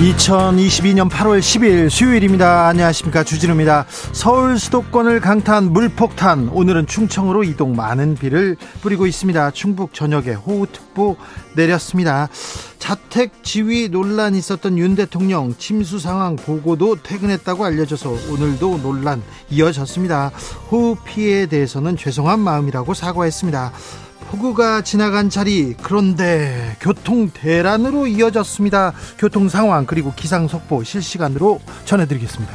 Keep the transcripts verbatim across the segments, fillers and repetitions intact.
이천이십이년 팔월 십일 수요일입니다. 안녕하십니까, 주진우입니다. 서울 수도권을 강타한 물폭탄, 오늘은 충청으로 이동 많은 비를 뿌리고 있습니다. 충북 전역에 호우특보 내렸습니다. 자택 지위 논란이 있었던 윤 대통령 침수 상황 보고도 퇴근했다고 알려져서 오늘도 논란 이어졌습니다. 호우 피해에 대해서는 죄송한 마음이라고 사과했습니다. 폭우가 지나간 자리, 그런데 교통 대란으로 이어졌습니다. 교통 상황 그리고 기상 속보 실시간으로 전해드리겠습니다.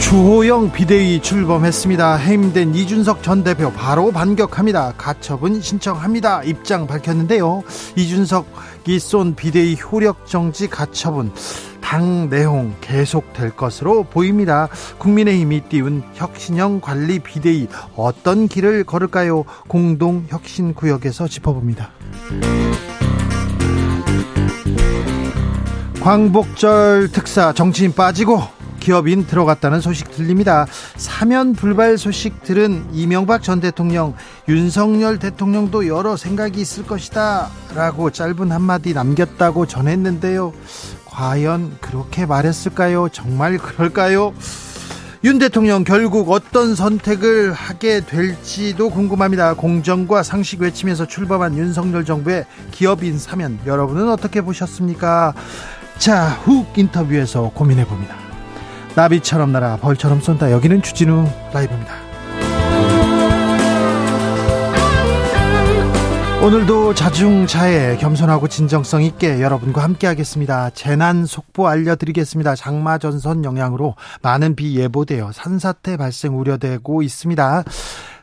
주호영 비대위 출범했습니다. 해임된 이준석 전 대표 바로 반격합니다. 가처분 신청합니다. 입장 밝혔는데요. 이준석이 쏜 비대위 효력정지 가처분, 당 내홍 계속될 것으로 보입니다. 국민의힘이 띄운 혁신형 관리 비대위, 어떤 길을 걸을까요? 공동혁신구역에서 짚어봅니다. 광복절 특사, 정치인 빠지고 기업인 들어갔다는 소식 들립니다. 사면 불발 소식 들은 이명박 전 대통령, 윤석열 대통령도 여러 생각이 있을 것이다 라고 짧은 한마디 남겼다고 전했는데요. 과연 그렇게 말했을까요? 정말 그럴까요? 윤 대통령 결국 어떤 선택을 하게 될지도 궁금합니다. 공정과 상식 외치면서 출범한 윤석열 정부의 기업인 사면, 여러분은 어떻게 보셨습니까? 자, 훅 인터뷰에서 고민해봅니다. 나비처럼 날아 벌처럼 쏜다. 여기는 주진우 라이브입니다. 오늘도 자중차에 겸손하고 진정성 있게 여러분과 함께하겠습니다. 재난 속보 알려드리겠습니다. 장마 전선 영향으로 많은 비 예보되어 산사태 발생 우려되고 있습니다.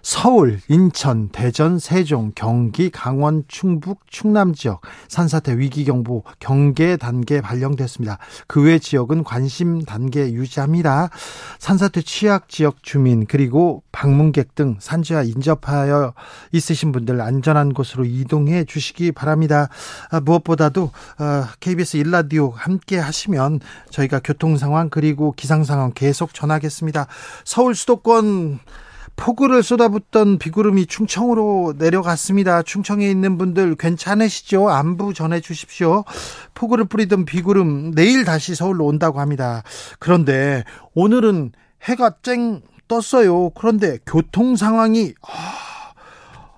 서울, 인천, 대전, 세종, 경기, 강원, 충북, 충남 지역 산사태 위기경보 경계 단계 발령됐습니다. 그 외 지역은 관심 단계 유지합니다. 산사태 취약 지역 주민 그리고 방문객 등 산지와 인접하여 있으신 분들 안전한 곳으로 이동해 주시기 바랍니다. 무엇보다도 케이비에스 일 라디오 함께 하시면 저희가 교통 상황 그리고 기상 상황 계속 전하겠습니다. 서울 수도권 폭우를 쏟아붓던 비구름이 충청으로 내려갔습니다. 충청에 있는 분들 괜찮으시죠? 안부 전해주십시오. 폭우를 뿌리던 비구름 내일 다시 서울로 온다고 합니다. 그런데 오늘은 해가 쨍 떴어요. 그런데 교통 상황이 아,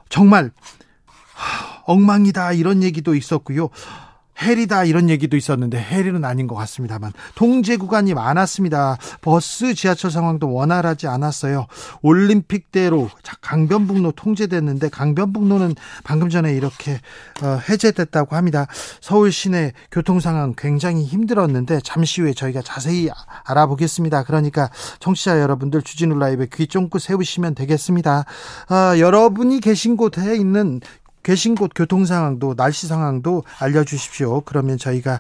정말 아, 엉망이다 이런 얘기도 있었고요. 헬이다 이런 얘기도 있었는데 헬은 아닌 것 같습니다만 통제 구간이 많았습니다. 버스, 지하철 상황도 원활하지 않았어요. 올림픽대로 강변북로 통제됐는데 강변북로는 방금 전에 이렇게 해제됐다고 합니다. 서울 시내 교통 상황 굉장히 힘들었는데 잠시 후에 저희가 자세히 알아보겠습니다. 그러니까 청취자 여러분들 주진우 라이브에 귀 쫑긋 세우시면 되겠습니다. 아, 여러분이 계신 곳에 있는 계신 곳 교통 상황도 날씨 상황도 알려주십시오. 그러면 저희가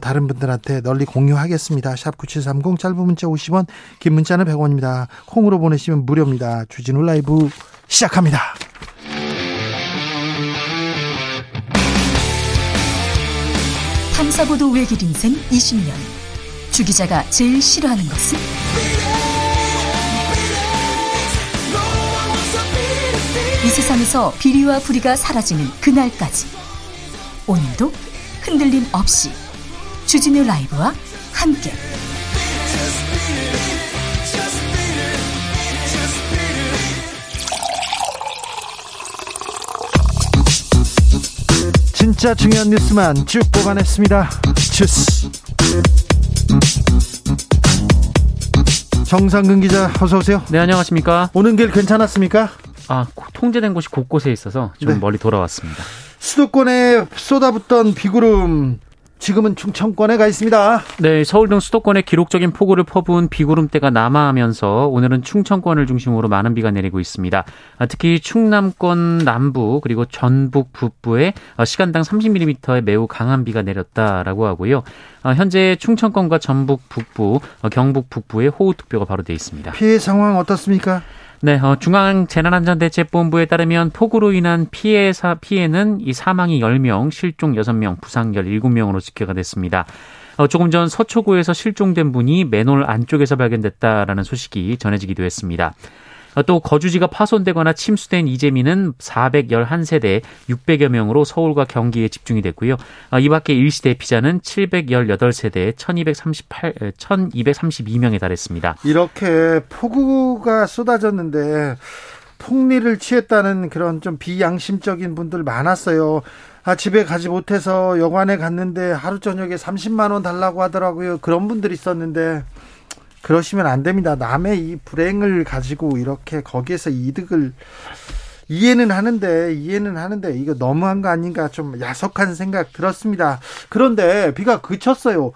다른 분들한테 널리 공유하겠습니다. 샵 구칠삼공, 짧은 문자 오십 원, 긴 문자는 백 원입니다. 콩으로 보내시면 무료입니다. 주진우 라이브 시작합니다. 탐사보도 외길 인생 이십 년, 주 기자가 제일 싫어하는 것은? 이 세상에서 비리와 부리가 사라지는 그날까지 오늘도 흔들림 없이 주진우 라이브와 함께 진짜 중요한 뉴스만 쭉 뽑아냈습니다. 주스 정상근 기자, 어서 오세요. 네, 안녕하십니까. 오는 길 괜찮았습니까? 아, 통제된 곳이 곳곳에 있어서 좀 네. 멀리 돌아왔습니다. 수도권에 쏟아붓던 비구름 지금은 충청권에 가 있습니다. 네, 서울 등 수도권에 기록적인 폭우를 퍼부은 비구름대가 남하하면서 오늘은 충청권을 중심으로 많은 비가 내리고 있습니다. 특히 충남권 남부 그리고 전북 북부에 시간당 삼십 밀리미터의 매우 강한 비가 내렸다라고 하고요. 현재 충청권과 전북 북부, 경북 북부에 호우특보가 발효돼 있습니다. 피해 상황 어떻습니까? 네, 어, 중앙재난안전대책본부에 따르면 폭우로 인한 피해 사, 피해는 이 사망이 열 명, 실종 여섯 명, 부상 열일곱 명으로 집계가 됐습니다. 어, 조금 전 서초구에서 실종된 분이 맨홀 안쪽에서 발견됐다라는 소식이 전해지기도 했습니다. 어, 또 거주지가 파손되거나 침수된 이재민은 사백십일 세대 육백여 명으로 서울과 경기에 집중이 됐고요. 어, 이 밖에 일시 대피자는 칠백십팔 세대 천이백삼십이 명에 달했습니다. 이렇게 폭우가 쏟아졌는데 폭리를 취했다는 그런 좀 비양심적인 분들 많았어요. 아, 집에 가지 못해서 여관에 갔는데 하루 저녁에 삼십만 원 달라고 하더라고요. 그런 분들이 있었는데 그러시면 안 됩니다. 남의 이 불행을 가지고 이렇게 거기에서 이득을 이해는 하는데 이해는 하는데 이거 너무한 거 아닌가 좀 야속한 생각 들었습니다. 그런데 비가 그쳤어요.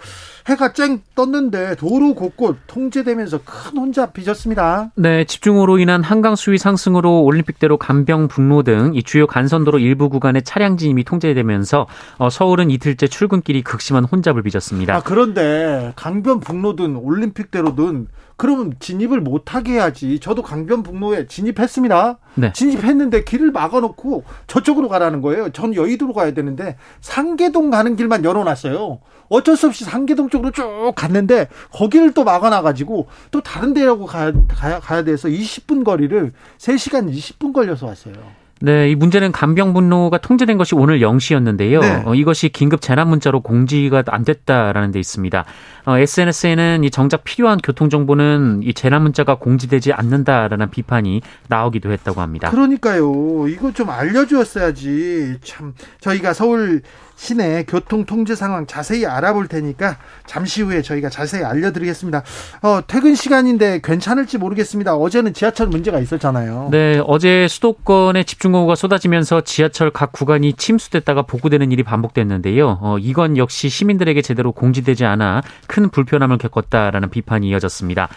해가 쨍 떴는데 도로 곳곳 통제되면서 큰 혼자 빚었습니다. 네, 집중호우로 인한 한강 수위 상승으로 올림픽대로 간병북로 등 이 주요 간선도로 일부 구간에 차량 진입이 통제되면서 어, 서울은 이틀째 출근길이 극심한 혼잡을 빚었습니다. 아, 그런데 강변북로든 올림픽대로든 그러면 진입을 못하게 해야지. 저도 강변북로에 진입했습니다. 네. 진입했는데 길을 막아놓고 저쪽으로 가라는 거예요. 전 여의도로 가야 되는데 상계동 가는 길만 열어놨어요. 어쩔 수 없이 상계동 쪽으로 쭉 갔는데 거기를 또 막아놔가지고 또 다른 데라고 가야, 가야, 가야 돼서 이십 분 거리를 세 시간 이십 분 걸려서 왔어요. 네, 이 문제는 간병분로가 통제된 것이 오늘 영 시였는데요. 네. 어, 이것이 긴급 재난 문자로 공지가 안 됐다라는 데 있습니다. 어, 에스엔에스에는 이 정작 필요한 교통 정보는 이 재난 문자가 공지되지 않는다라는 비판이 나오기도 했다고 합니다. 그러니까요. 이거 좀 알려주었어야지. 참 저희가 서울 시내 교통 통제 상황 자세히 알아볼 테니까 잠시 후에 저희가 자세히 알려드리겠습니다. 어, 퇴근 시간인데 괜찮을지 모르겠습니다. 어제는 지하철 문제가 있었잖아요. 네, 어제 수도권에 집중호우가 쏟아지면서 지하철 각 구간이 침수됐다가 복구되는 일이 반복됐는데요. 어, 이건 역시 시민들에게 제대로 공지되지 않아 큰 불편함을 겪었다라는 비판이 이어졌습니다.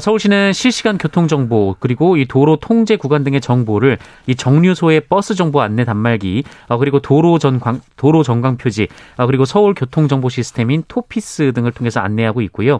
서울시는 실시간 교통정보 그리고 이 도로 통제 구간 등의 정보를 이 정류소의 버스 정보 안내 단말기 그리고 도로 전광 도로 전광 표지 그리고 서울 교통정보 시스템인 토피스 등을 통해서 안내하고 있고요.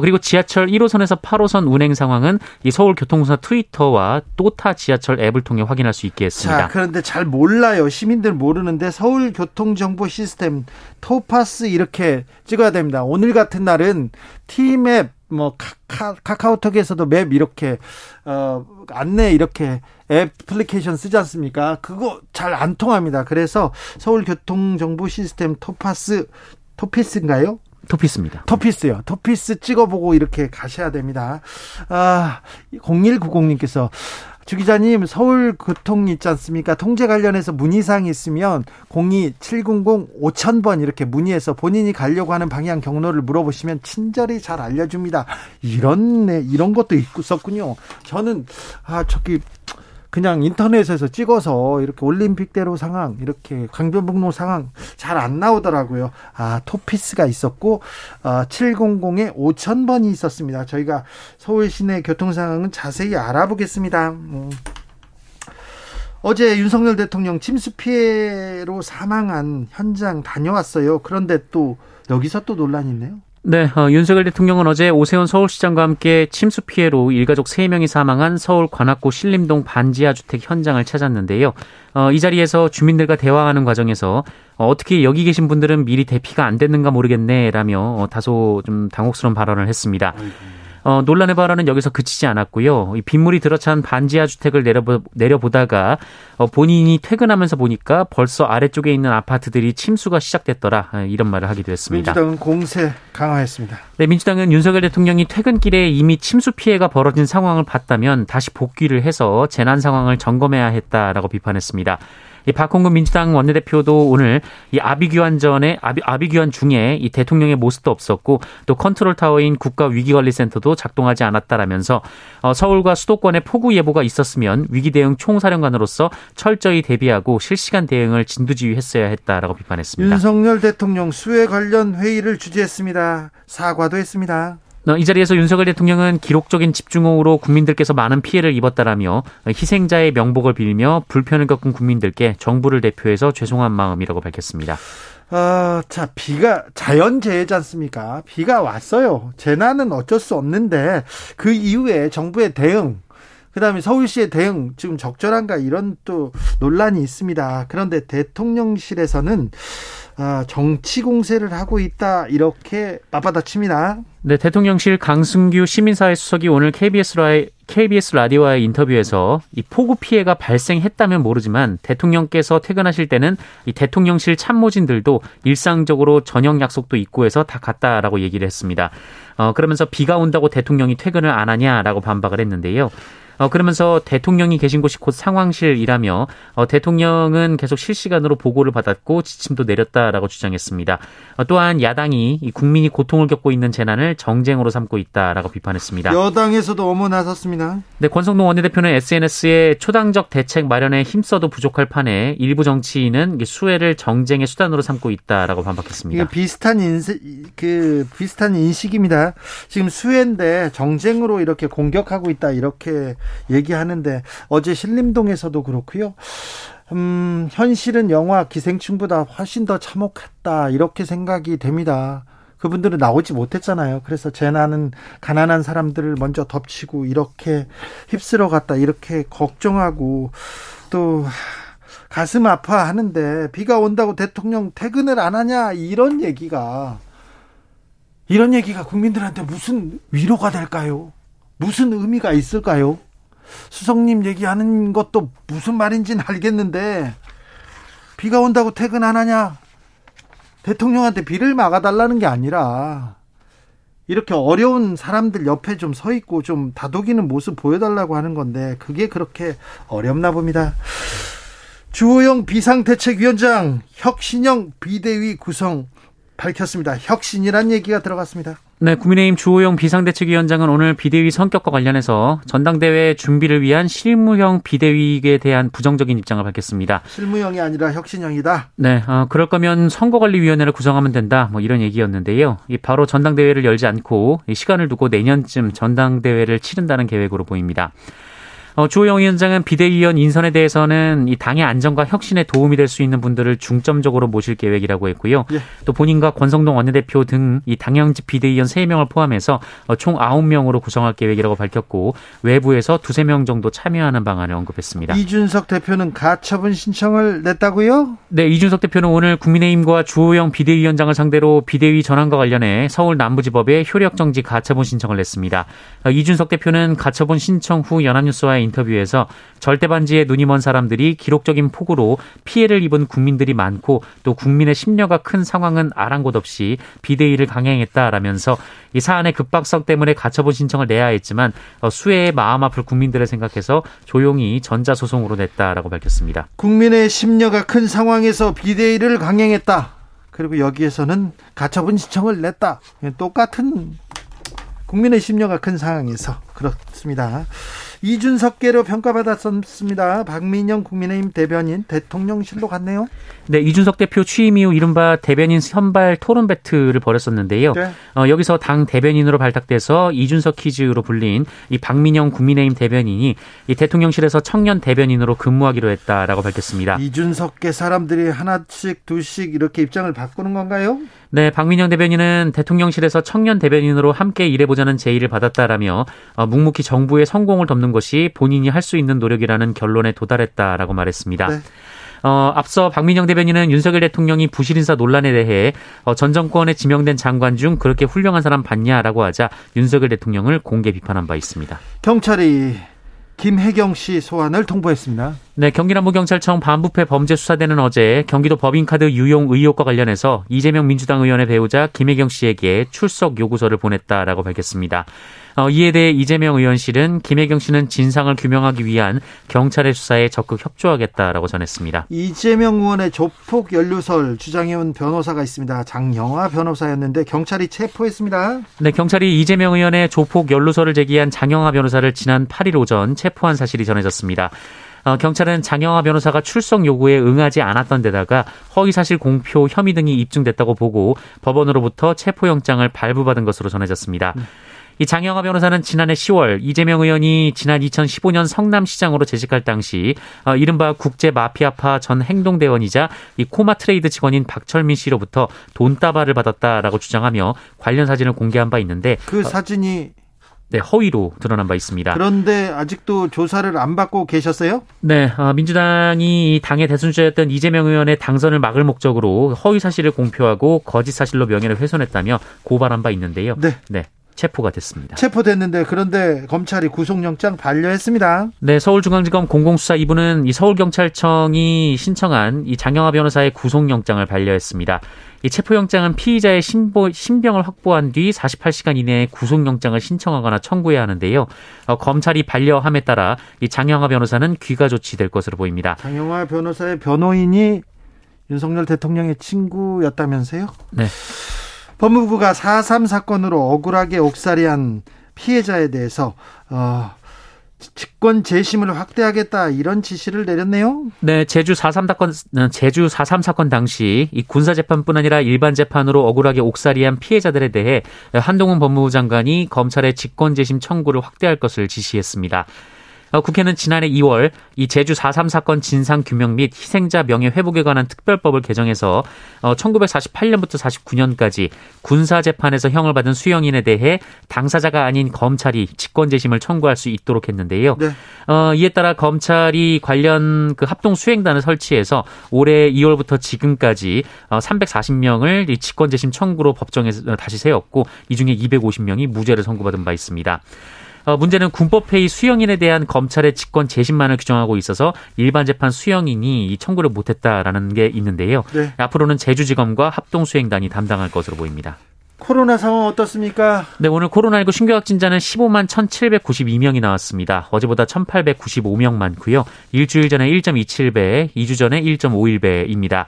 그리고 지하철 일 호선에서 팔 호선 운행 상황은 이 서울교통공사 트위터와 또타 지하철 앱을 통해 확인할 수 있게 했습니다. 자, 그런데 잘 몰라요. 시민들 모르는데 서울 교통정보 시스템 토파스 이렇게 찍어야 됩니다. 오늘 같은 날은 T맵 뭐 카카, 카카오톡에서도 맵 이렇게 어, 안내 이렇게 애플리케이션 쓰지 않습니까? 그거 잘 안 통합니다. 그래서 서울교통정보시스템 토파스 토피스인가요? 토피스입니다. 토피스요. 토피스 찍어보고 이렇게 가셔야 됩니다. 아, 공일구공 님께서 주 기자님 서울교통 있지 않습니까? 통제 관련해서 문의사항이 있으면 공이 칠공공 오공공공 이렇게 문의해서 본인이 가려고 하는 방향 경로를 물어보시면 친절히 잘 알려줍니다. 이런 이런 것도 있었군요. 저는 아 저기 그냥 인터넷에서 찍어서 이렇게 올림픽대로 상황 이렇게 강변북로 상황 잘 안 나오더라고요. 아, 토피스가 있었고 아, 칠공공에 오공공공이 있었습니다. 저희가 서울 시내 교통 상황은 자세히 알아보겠습니다. 음. 어제 윤석열 대통령 침수 피해로 사망한 현장 다녀왔어요. 그런데 또 여기서 또 논란이 있네요. 네, 어, 윤석열 대통령은 어제 오세훈 서울시장과 함께 침수 피해로 일가족 세 명이 사망한 서울 관악구 신림동 반지하 주택 현장을 찾았는데요. 어, 이 자리에서 주민들과 대화하는 과정에서 어, 어떻게 여기 계신 분들은 미리 대피가 안 됐는가 모르겠네라며 어, 다소 좀 당혹스러운 발언을 했습니다. 어, 논란의 발언은 여기서 그치지 않았고요. 이 빗물이 들어찬 반지하 주택을 내려보, 내려보다가 어, 본인이 퇴근하면서 보니까 벌써 아래쪽에 있는 아파트들이 침수가 시작됐더라 이런 말을 하기도 했습니다. 민주당은 공세 강화했습니다. 네, 민주당은 윤석열 대통령이 퇴근길에 이미 침수 피해가 벌어진 상황을 봤다면 다시 복귀를 해서 재난 상황을 점검해야 했다라고 비판했습니다. 이 박홍근 민주당 원내대표도 오늘 이 아비규환 전에 아비, 아비규환 중에 이 대통령의 모습도 없었고 또 컨트롤타워인 국가위기관리센터도 작동하지 않았다라면서 어, 서울과 수도권에 폭우 예보가 있었으면 위기대응 총사령관으로서 철저히 대비하고 실시간 대응을 진두지휘했어야 했다라고 비판했습니다. 윤석열 대통령 수해 관련 회의를 주재했습니다. 사과도 했습니다. 이 자리에서 윤석열 대통령은 기록적인 집중호우로 국민들께서 많은 피해를 입었다라며 희생자의 명복을 빌며 불편을 겪은 국민들께 정부를 대표해서 죄송한 마음이라고 밝혔습니다. 아, 자, 비가 자연재해지 않습니까? 비가 왔어요. 재난은 어쩔 수 없는데 그 이후에 정부의 대응, 그다음에 서울시의 대응 지금 적절한가 이런 또 논란이 있습니다. 그런데 대통령실에서는 아, 정치 공세를 하고 있다 이렇게 맞받아칩니다. 네, 대통령실 강승규 시민사회 수석이 오늘 케이비에스 라이 케이비에스 라디오와의 인터뷰에서 이 폭우 피해가 발생했다면 모르지만 대통령께서 퇴근하실 때는 이 대통령실 참모진들도 일상적으로 저녁 약속도 있고 해서 다 갔다라고 얘기를 했습니다. 어, 그러면서 비가 온다고 대통령이 퇴근을 안 하냐라고 반박을 했는데요. 어, 그러면서 대통령이 계신 곳이 곧 상황실이라며 어, 대통령은 계속 실시간으로 보고를 받았고 지침도 내렸다라고 주장했습니다. 어, 또한 야당이 이 국민이 고통을 겪고 있는 재난을 정쟁으로 삼고 있다라고 비판했습니다. 여당에서도 엄호 나섰습니다. 네, 권성동 원내대표는 에스엔에스에 초당적 대책 마련에 힘써도 부족할 판에 일부 정치인은 수해를 정쟁의 수단으로 삼고 있다라고 반박했습니다. 이게 비슷한 인세, 그 비슷한 인식입니다. 지금 수해인데 정쟁으로 이렇게 공격하고 있다 이렇게 얘기하는데 어제 신림동에서도 그렇고요. 음, 현실은 영화 기생충보다 훨씬 더 참혹했다 이렇게 생각이 됩니다. 그분들은 나오지 못했잖아요. 그래서 재난은 가난한 사람들을 먼저 덮치고 이렇게 휩쓸어 갔다 이렇게 걱정하고 또 가슴 아파하는데 비가 온다고 대통령 퇴근을 안 하냐 이런 얘기가 이런 얘기가 국민들한테 무슨 위로가 될까요? 무슨 의미가 있을까요? 수석님 얘기하는 것도 무슨 말인지는 알겠는데 비가 온다고 퇴근 안 하냐? 대통령한테 비를 막아달라는 게 아니라 이렇게 어려운 사람들 옆에 좀 서 있고 좀 다독이는 모습 보여달라고 하는 건데 그게 그렇게 어렵나 봅니다. 주호영 비상대책위원장 혁신형 비대위 구성 밝혔습니다. 혁신이란 얘기가 들어갔습니다. 네, 국민의힘 주호영 비상대책위원장은 오늘 비대위 성격과 관련해서 전당대회 준비를 위한 실무형 비대위에 대한 부정적인 입장을 밝혔습니다. 실무형이 아니라 혁신형이다. 네, 어, 그럴 거면 선거관리위원회를 구성하면 된다. 뭐 이런 얘기였는데요. 이 바로 전당대회를 열지 않고 이 시간을 두고 내년쯤 전당대회를 치른다는 계획으로 보입니다. 어, 주호영 위원장은 비대위원 인선에 대해서는 이 당의 안정과 혁신에 도움이 될 수 있는 분들을 중점적으로 모실 계획이라고 했고요. 예. 또 본인과 권성동 원내대표 등 이 당향직 비대위원 세 명을 포함해서 어, 총 아홉 명으로 구성할 계획이라고 밝혔고 외부에서 두세 명 정도 참여하는 방안을 언급했습니다. 이준석 대표는 가처분 신청을 냈다고요? 네, 이준석 대표는 오늘 국민의힘과 주호영 비대위원장을 상대로 비대위 전환과 관련해 서울 남부지법에 효력정지 가처분 신청을 냈습니다. 어, 이준석 대표는 가처분 신청 후 연합뉴스와의 인터뷰에서 절대반지에 눈이 먼 사람들이 기록적인 폭우로 피해를 입은 국민들이 많고 또 국민의 심려가 큰 상황은 아랑곳 없이 비대위를 강행했다라면서 이 사안의 급박성 때문에 가처분 신청을 내야 했지만 수해에 마음 아플 국민들을 생각해서 조용히 전자소송으로 냈다라고 밝혔습니다. 국민의 심려가 큰 상황에서 비대위를 강행했다. 그리고 여기에서는 가처분 신청을 냈다. 똑같은 국민의 심려가 큰 상황에서 그렇습니다. 이준석계로 평가받았습니다. 박민영 국민의힘 대변인 대통령실로 갔네요. 네, 이준석 대표 취임 이후 이른바 대변인 선발 토론 배틀을 벌였었는데요. 네. 어, 여기서 당 대변인으로 발탁돼서 이준석 퀴즈로 불린 이 박민영 국민의힘 대변인이 이 대통령실에서 청년 대변인으로 근무하기로 했다라고 밝혔습니다. 이준석계 사람들이 하나씩 두씩 이렇게 입장을 바꾸는 건가요? 네, 박민영 대변인은 대통령실에서 청년 대변인으로 함께 일해보자는 제의를 받았다라며 어, 묵묵히 정부의 성공을 덮는 것이 본인이 할 수 있는 노력이라는 결론에 도달했다라고 말했습니다. 네. 어, 앞서 박민영 대변인은 윤석열 대통령이 부실인사 논란에 대해 어, 전 정권에 지명된 장관 중 그렇게 훌륭한 사람 봤냐라고 하자 윤석열 대통령을 공개 비판한 바 있습니다. 경찰이 김혜경 씨 소환을 통보했습니다. 네, 경기남부경찰청 반부패 범죄수사대는 어제 경기도 법인카드 유용 의혹과 관련해서 이재명 민주당 의원의 배우자 김혜경 씨에게 출석 요구서를 보냈다라고 밝혔습니다. 어, 이에 대해 이재명 의원실은 김혜경 씨는 진상을 규명하기 위한 경찰의 수사에 적극 협조하겠다라고 전했습니다. 이재명 의원의 조폭 연루설 주장해온 변호사가 있습니다. 장영하 변호사였는데 경찰이 체포했습니다. 네, 경찰이 이재명 의원의 조폭 연루설을 제기한 장영하 변호사를 지난 팔일 오전 체포한 사실이 전해졌습니다. 경찰은 장영하 변호사가 출석 요구에 응하지 않았던 데다가 허위사실 공표 혐의 등이 입증됐다고 보고 법원으로부터 체포영장을 발부받은 것으로 전해졌습니다. 이 장영하 변호사는 지난해 시월 이재명 의원이 지난 이천십오년 성남시장으로 재직할 당시 이른바 국제마피아파 전 행동대원이자 이 코마트레이드 직원인 박철민 씨로부터 돈다발을 받았다라고 주장하며 관련 사진을 공개한 바 있는데 그 사진이 네, 허위로 드러난 바 있습니다. 그런데 아직도 조사를 안 받고 계셨어요? 네, 민주당이 당의 대선주자였던 이재명 의원의 당선을 막을 목적으로 허위 사실을 공표하고 거짓 사실로 명예를 훼손했다며 고발한 바 있는데요. 네. 네. 체포가 됐습니다. 체포됐는데 그런데 검찰이 구속영장 반려했습니다. 네, 서울중앙지검 공공수사 이 부는 이 서울경찰청이 신청한 이 장영하 변호사의 구속영장을 반려했습니다. 이 체포영장은 피의자의 신보, 신병을 확보한 뒤 사십팔시간 이내에 구속영장을 신청하거나 청구해야 하는데요. 어, 검찰이 반려함에 따라 이 장영하 변호사는 귀가 조치될 것으로 보입니다. 장영하 변호사의 변호인이 윤석열 대통령의 친구였다면서요? 네. 법무부가 사삼 사건으로 억울하게 옥살이한 피해자에 대해서 어, 직권 재심을 확대하겠다 이런 지시를 내렸네요. 네, 제주 사삼 사건 제주 사삼 사건 당시 이 군사 재판뿐 아니라 일반 재판으로 억울하게 옥살이한 피해자들에 대해 한동훈 법무부 장관이 검찰의 직권 재심 청구를 확대할 것을 지시했습니다. 국회는 지난해 이월 이 제주 사삼 사건 진상규명 및 희생자 명예회복에 관한 특별법을 개정해서 천구백사십팔년부터 사십구년까지 군사재판에서 형을 받은 수형인에 대해 당사자가 아닌 검찰이 직권재심을 청구할 수 있도록 했는데요. 네. 어, 이에 따라 검찰이 관련 그 합동수행단을 설치해서 올해 이월부터 지금까지 삼백사십명을 이 직권재심 청구로 법정에 다시 세웠고 이 중에 이백오십명이 무죄를 선고받은 바 있습니다. 문제는 군법회의 수형인에 대한 검찰의 직권 재심만을 규정하고 있어서 일반 재판 수형인이 청구를 못했다라는 게 있는데요. 네. 앞으로는 제주지검과 합동수행단이 담당할 것으로 보입니다. 코로나 상황 어떻습니까? 네, 오늘 코로나십구 신규 확진자는 십오만 천칠백구십이명이 나왔습니다. 어제보다 천팔백구십오명 많고요. 일주일 전에 일점이칠배, 이주 전에 일점오일배입니다.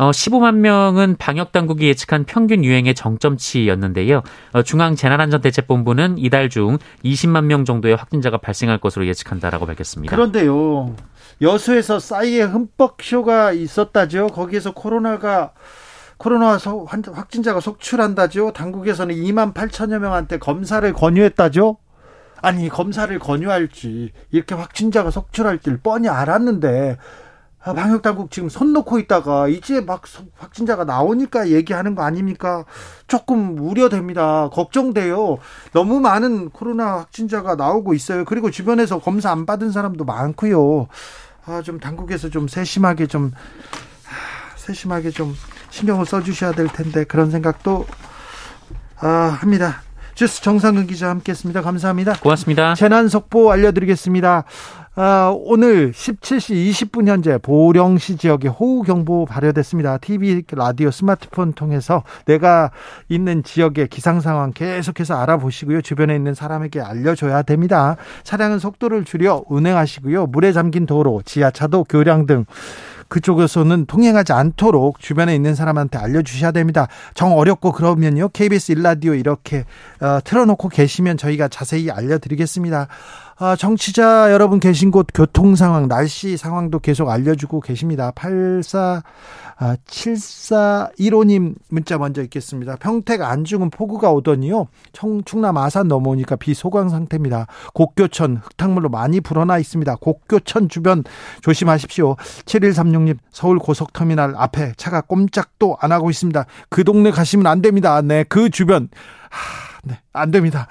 어, 십오만 명은 방역당국이 예측한 평균 유행의 정점치였는데요. 어, 중앙재난안전대책본부는 이달 중 이십만 명 정도의 확진자가 발생할 것으로 예측한다라고 밝혔습니다. 그런데요, 여수에서 싸이의 흠뻑쇼가 있었다죠. 거기에서 코로나가 코로나 확진자가 속출한다죠. 당국에서는 이만 팔천여 명한테 검사를 권유했다죠. 아니, 검사를 권유할지 이렇게 확진자가 속출할 줄 뻔히 알았는데 방역당국 지금 손 놓고 있다가 이제 막 확진자가 나오니까 얘기하는 거 아닙니까? 조금 우려됩니다. 걱정돼요. 너무 많은 코로나 확진자가 나오고 있어요. 그리고 주변에서 검사 안 받은 사람도 많고요. 아, 좀 당국에서 좀 세심하게 좀 아, 세심하게 좀 신경을 써주셔야 될 텐데 그런 생각도 아, 합니다. 주스 정상근 기자 함께했습니다. 감사합니다. 고맙습니다. 재난 속보 알려드리겠습니다. 아, 오늘 열일곱시 이십분 현재 보령시 지역에 호우경보 발효됐습니다. 티비, 라디오, 스마트폰 통해서 내가 있는 지역의 기상상황 계속해서 알아보시고요. 주변에 있는 사람에게 알려줘야 됩니다. 차량은 속도를 줄여 운행하시고요. 물에 잠긴 도로, 지하차도, 교량 등 그쪽에서는 통행하지 않도록 주변에 있는 사람한테 알려주셔야 됩니다. 정 어렵고 그러면요, 케이비에스 일 라디오 이렇게 어, 틀어놓고 계시면 저희가 자세히 알려드리겠습니다. 아, 정치자 여러분 계신 곳 교통 상황, 날씨 상황도 계속 알려주고 계십니다. 팔사칠사일오님 문자 먼저 읽겠습니다. 평택 안중은 폭우가 오더니요, 청, 충남 아산 넘어오니까 비 소강 상태입니다. 곡교천 흙탕물로 많이 불어나 있습니다. 곡교천 주변 조심하십시오. 칠일삼육님 서울 고속터미널 앞에 차가 꼼짝도 안 하고 있습니다. 그 동네 가시면 안 됩니다. 네, 그 주변 하, 네, 안 됩니다.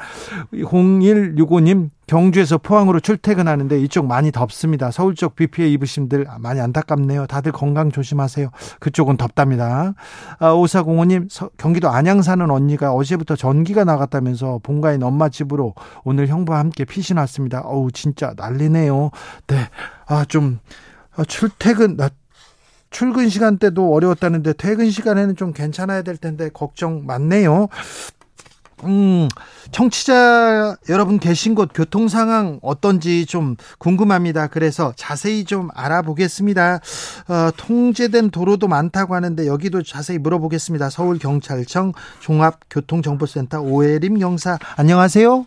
공일육오 님, 경주에서 포항으로 출퇴근하는데 이쪽 많이 덥습니다. 서울 쪽 비 피해 입으신 분들 많이 안타깝네요. 다들 건강 조심하세요. 그쪽은 덥답니다. 아, 오사공오 님, 서, 경기도 안양 사는 언니가 어제부터 전기가 나갔다면서 본가인 엄마 집으로 오늘 형부와 함께 피신 왔습니다. 어우, 진짜 난리네요. 네, 아, 좀, 아, 출퇴근, 나, 출근 시간대도 어려웠다는데 퇴근 시간에는 좀 괜찮아야 될 텐데 걱정 많네요. 음, 청취자 여러분 계신 곳 교통 상황 어떤지 좀 궁금합니다. 그래서 자세히 좀 알아보겠습니다. 어, 통제된 도로도 많다고 하는데 여기도 자세히 물어보겠습니다. 서울경찰청 종합교통정보센터 오혜림 경사, 안녕하세요.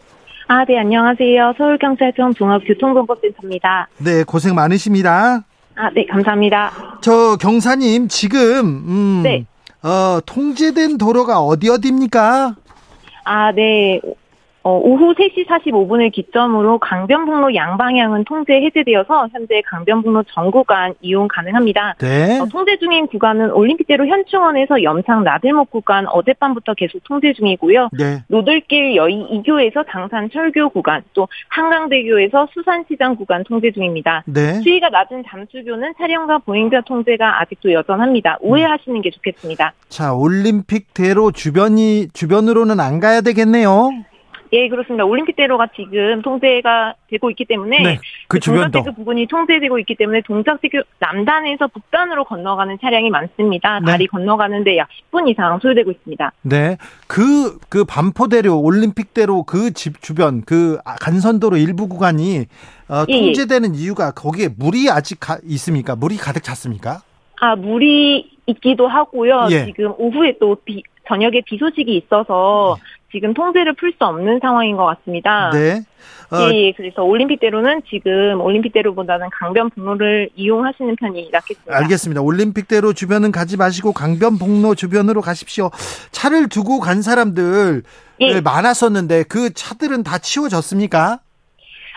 아, 네, 안녕하세요. 서울경찰청 종합교통정보센터입니다. 네, 고생 많으십니다. 아, 네, 감사합니다. 저 경사님, 지금 음, 네. 어, 통제된 도로가 어디 어디입니까? 아, 네. 어, 오후 세 시 사십오 분을 기점으로 강변북로 양방향은 통제 해제되어서 현재 강변북로 전 구간 이용 가능합니다. 네. 어, 통제 중인 구간은 올림픽대로 현충원에서 염창 나들목 구간 어젯밤부터 계속 통제 중이고요. 네. 노들길 여의 이 교에서 당산 철교 구간, 또 한강대교에서 수산시장 구간 통제 중입니다. 네. 수위가 낮은 잠수교는 차량과 보행자 통제가 아직도 여전합니다. 우회하시는 게 좋겠습니다. 자, 올림픽대로 주변이 주변으로는 안 가야 되겠네요. 예, 그렇습니다. 올림픽대로가 지금 통제가 되고 있기 때문에 네, 그 주변도 그 부분이 통제되고 있기 때문에 동작대교 남단에서 북단으로 건너가는 차량이 많습니다. 네. 다리 건너가는데 약 십 분 이상 소요되고 있습니다. 네, 그, 그 반포대로 올림픽대로 그 집 주변 그 간선도로 일부 구간이 어, 통제되는 예, 예. 이유가 거기에 물이 아직 가, 있습니까? 물이 가득 찼습니까? 아, 물이 있기도 하고요. 예. 지금 오후에 또 비, 저녁에 비 소식이 있어서. 예. 지금 통제를 풀 수 없는 상황인 것 같습니다. 네. 어, 예, 그래서 올림픽대로는 지금 올림픽대로보다는 강변북로를 이용하시는 편이 낫겠습니다. 알겠습니다. 올림픽대로 주변은 가지 마시고 강변북로 주변으로 가십시오. 차를 두고 간 사람들 예. 많았었는데 그 차들은 다 치워졌습니까?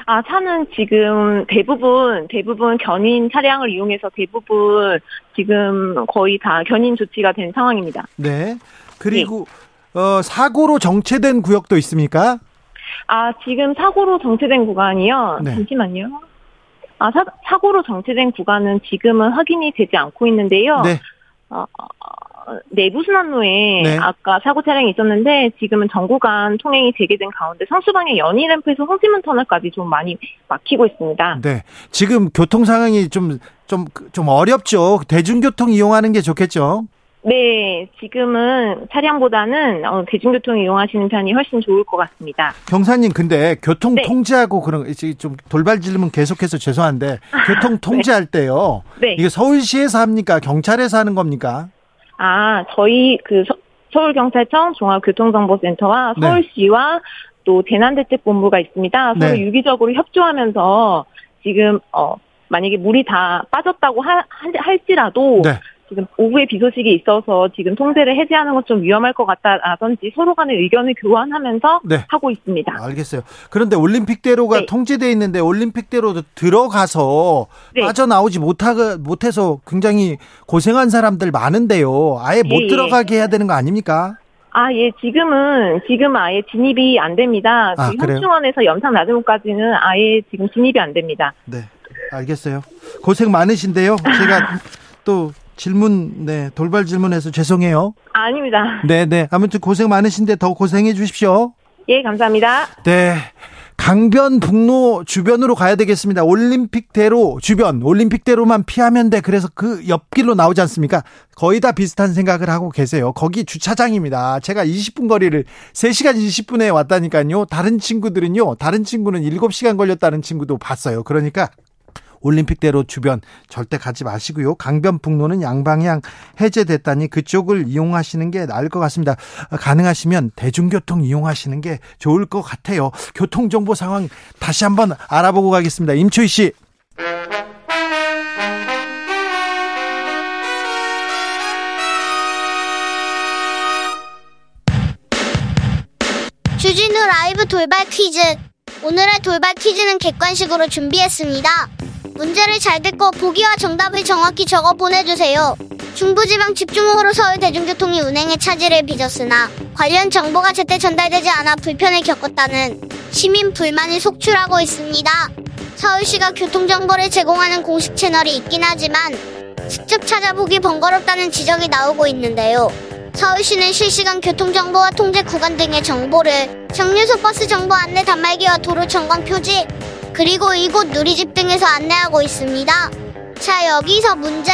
아, 차는 지금 대부분, 대부분 견인 차량을 이용해서 대부분 지금 거의 다 견인 조치가 된 상황입니다. 네. 그리고 예. 어, 사고로 정체된 구역도 있습니까? 아, 지금 사고로 정체된 구간이요? 네. 잠시만요. 아, 사, 사고로 정체된 구간은 지금은 확인이 되지 않고 있는데요. 네. 어, 어, 내부순환로에 네. 아까 사고 차량이 있었는데 지금은 전 구간 통행이 되게된 가운데 성수방향 연희램프에서 홍지문 터널까지 좀 많이 막히고 있습니다. 네. 지금 교통 상황이 좀, 좀, 좀 어렵죠. 대중교통 이용하는 게 좋겠죠. 네, 지금은 차량보다는 대중교통 이용하시는 편이 훨씬 좋을 것 같습니다. 경사님, 근데 교통 네. 통제하고 그런 좀 돌발 질문 계속해서 죄송한데 교통 통제할 네. 때요. 네. 이게 서울시에서 합니까? 경찰에서 하는 겁니까? 아, 저희 그 서, 서울경찰청 종합교통정보센터와 서울시와 네. 또 재난대책본부가 있습니다. 서로 네. 유기적으로 협조하면서 지금 어 만약에 물이 다 빠졌다고 하, 할지라도. 네. 지금 오후에 비 소식이 있어서 지금 통제를 해제하는 것 좀 위험할 것 같다라든지 서로 간의 의견을 교환하면서 네. 하고 있습니다. 알겠어요. 그런데 올림픽대로가 네. 통제되어 있는데 올림픽대로 들어가서 네. 빠져나오지 못하, 못해서 굉장히 고생한 사람들 많은데요. 아예 못 예, 들어가게 예. 해야 되는 거 아닙니까? 아, 예, 지금은, 지금 아예 진입이 안 됩니다. 아, 현충원에서 염창 나들목까지는 아예 지금 진입이 안 됩니다. 네, 알겠어요. 고생 많으신데요. 제가 또... 질문, 네, 돌발 질문해서 죄송해요. 아, 아닙니다. 네네. 아무튼 고생 많으신데 더 고생해 주십시오. 예, 감사합니다. 네. 강변북로 주변으로 가야 되겠습니다. 올림픽대로 주변, 올림픽대로만 피하면 돼. 그래서 그 옆길로 나오지 않습니까? 거의 다 비슷한 생각을 하고 계세요. 거기 주차장입니다. 제가 이십 분 거리를 세 시간 이십 분에 왔다니까요. 다른 친구들은요, 다른 친구는 일곱 시간 걸렸다는 친구도 봤어요. 그러니까. 올림픽대로 주변 절대 가지 마시고요. 강변북로는 양방향 해제됐다니 그쪽을 이용하시는 게 나을 것 같습니다. 가능하시면 대중교통 이용하시는 게 좋을 것 같아요. 교통정보 상황 다시 한번 알아보고 가겠습니다. 임초희 씨. 주진우 라이브 돌발 퀴즈. 오늘의 돌발 퀴즈는 객관식으로 준비했습니다. 문제를 잘 듣고 보기와 정답을 정확히 적어 보내주세요. 중부지방 집중호우로 서울 대중교통이 운행에 차질을 빚었으나 관련 정보가 제때 전달되지 않아 불편을 겪었다는 시민 불만이 속출하고 있습니다. 서울시가 교통정보를 제공하는 공식 채널이 있긴 하지만 직접 찾아보기 번거롭다는 지적이 나오고 있는데요. 서울시는 실시간 교통정보와 통제 구간 등의 정보를 정류소 버스 정보 안내 단말기와 도로 전광 표지, 그리고 이곳 누리집 등에서 안내하고 있습니다. 자, 여기서 문제.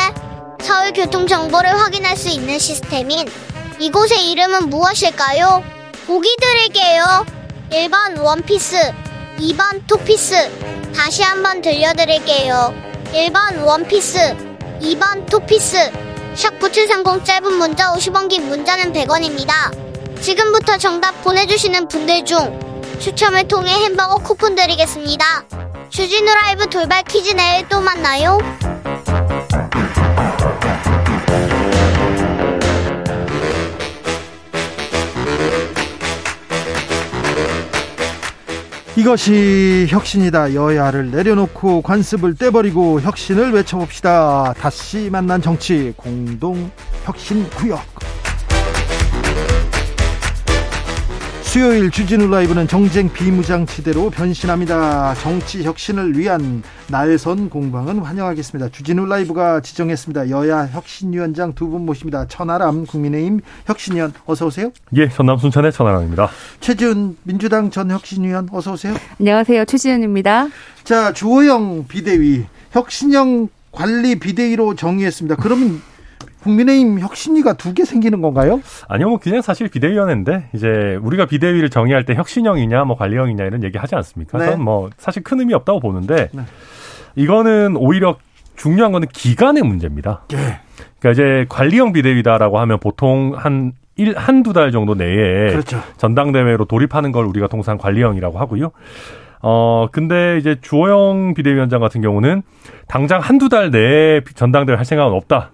서울 교통정보를 확인할 수 있는 시스템인 이곳의 이름은 무엇일까요? 보기 드릴게요. 일 번 원피스, 이 번 투피스. 다시 한번 들려드릴게요. 일 번 원피스, 이 번 투피스. 샵 구칠삼공, 짧은 문자 오십 원, 긴 문자는 백 원입니다. 지금부터 정답 보내주시는 분들 중 추첨을 통해 햄버거 쿠폰 드리겠습니다. 주진우 라이브 돌발 퀴즈, 내일 또 만나요. 이것이 혁신이다. 여야를 내려놓고 관습을 떼버리고 혁신을 외쳐봅시다. 다시 만난 정치 공동혁신구역. 수요일 주진우 라이브는 정쟁 비무장지대로 변신합니다. 정치 혁신을 위한 날선 공방은 환영하겠습니다. 주진우 라이브가 지정했습니다. 여야 혁신위원장 두 분 모십니다. 천하람 국민의힘 혁신위원, 어서 오세요. 예, 전남 순천의 천하람입니다. 최지은 민주당 전 혁신위원, 어서 오세요. 안녕하세요, 최지은입니다. 자, 주호영 비대위, 혁신형 관리 비대위로 정의했습니다. 그러면 국민의힘 혁신위가 두 개 생기는 건가요? 아니요, 뭐 그냥 사실 비대위원회인데 이제 우리가 비대위를 정의할 때 혁신형이냐, 뭐 관리형이냐 이런 얘기하지 않습니까? 네. 저는 뭐 사실 큰 의미 없다고 보는데, 네, 이거는 오히려 중요한 거는 기간의 문제입니다. 네. 그러니까 이제 관리형 비대위다라고 하면 보통 한 일, 한두 달 정도 내에, 그렇죠, 전당대회로 돌입하는 걸 우리가 통상 관리형이라고 하고요. 어, 근데 이제 주호영 비대위원장 같은 경우는 당장 한두 달 내에 전당대회 할 생각은 없다,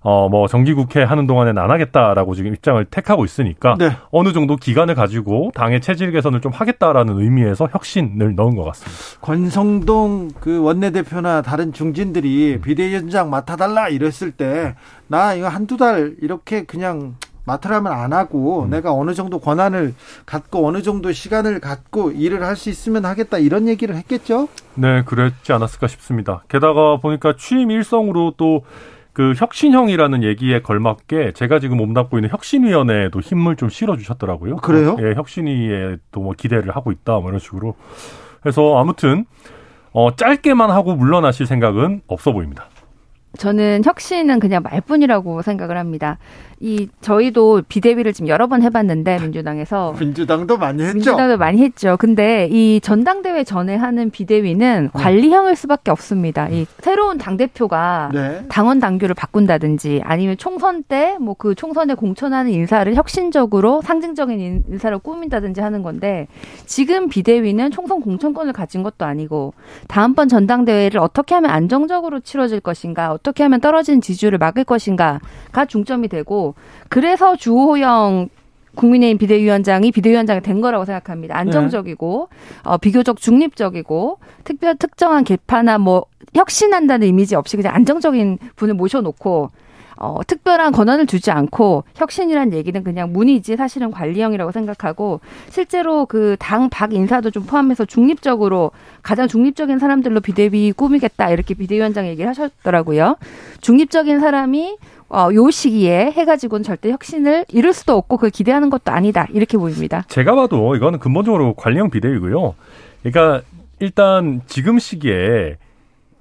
어, 뭐, 정기국회 하는 동안엔 안 하겠다라고 지금 입장을 택하고 있으니까, 네, 어느 정도 기간을 가지고 당의 체질 개선을 좀 하겠다라는 의미에서 혁신을 넣은 것 같습니다. 권성동 그 원내대표나 다른 중진들이 비대위원장 맡아달라 이랬을 때, 나 이거 한두 달 이렇게 그냥 맡으라면 안 하고, 음, 내가 어느 정도 권한을 갖고 어느 정도 시간을 갖고 일을 할 수 있으면 하겠다, 이런 얘기를 했겠죠? 네, 그랬지 않았을까 싶습니다. 게다가 보니까 취임 일성으로 또 그 혁신형이라는 얘기에 걸맞게 제가 지금 몸담고 있는 혁신위원회에도 힘을 좀 실어주셨더라고요. 그래요? 예, 혁신위에도 뭐 기대를 하고 있다, 뭐 이런 식으로. 그래서 아무튼 어, 짧게만 하고 물러나실 생각은 없어 보입니다. 저는 혁신은 그냥 말뿐이라고 생각을 합니다. 이 저희도 비대위를 지금 여러 번 해봤는데 민주당에서 민주당도 많이 했죠. 민주당도 많이 했죠. 근데 이 전당대회 전에 하는 비대위는 어. 관리형일 수밖에 없습니다. 이 새로운 당 대표가, 네, 당원 당규를 바꾼다든지 아니면 총선 때 뭐 그 총선에 공천하는 인사를 혁신적으로 상징적인 인사로 꾸민다든지 하는 건데, 지금 비대위는 총선 공천권을 가진 것도 아니고 다음번 전당대회를 어떻게 하면 안정적으로 치러질 것인가, 어떻게 하면 떨어진 지지율을 막을 것인가가 중점이 되고, 그래서 주호영 국민의힘 비대위원장이 비대위원장이 된 거라고 생각합니다. 안정적이고, 네, 어, 비교적 중립적이고, 특별 특정한 개파나 뭐 혁신한다는 이미지 없이 그냥 안정적인 분을 모셔놓고, 어, 특별한 권한을 주지 않고, 혁신이란 얘기는 그냥 문이지 사실은 관리형이라고 생각하고, 실제로 그 당 밖 인사도 좀 포함해서 중립적으로, 가장 중립적인 사람들로 비대위 꾸미겠다, 이렇게 비대위원장 얘기를 하셨더라고요. 중립적인 사람이 어, 요 시기에 해가지고는 절대 혁신을 이룰 수도 없고 그걸 기대하는 것도 아니다, 이렇게 보입니다. 제가 봐도 이거는 근본적으로 관리형 비대위고요. 그러니까 일단 지금 시기에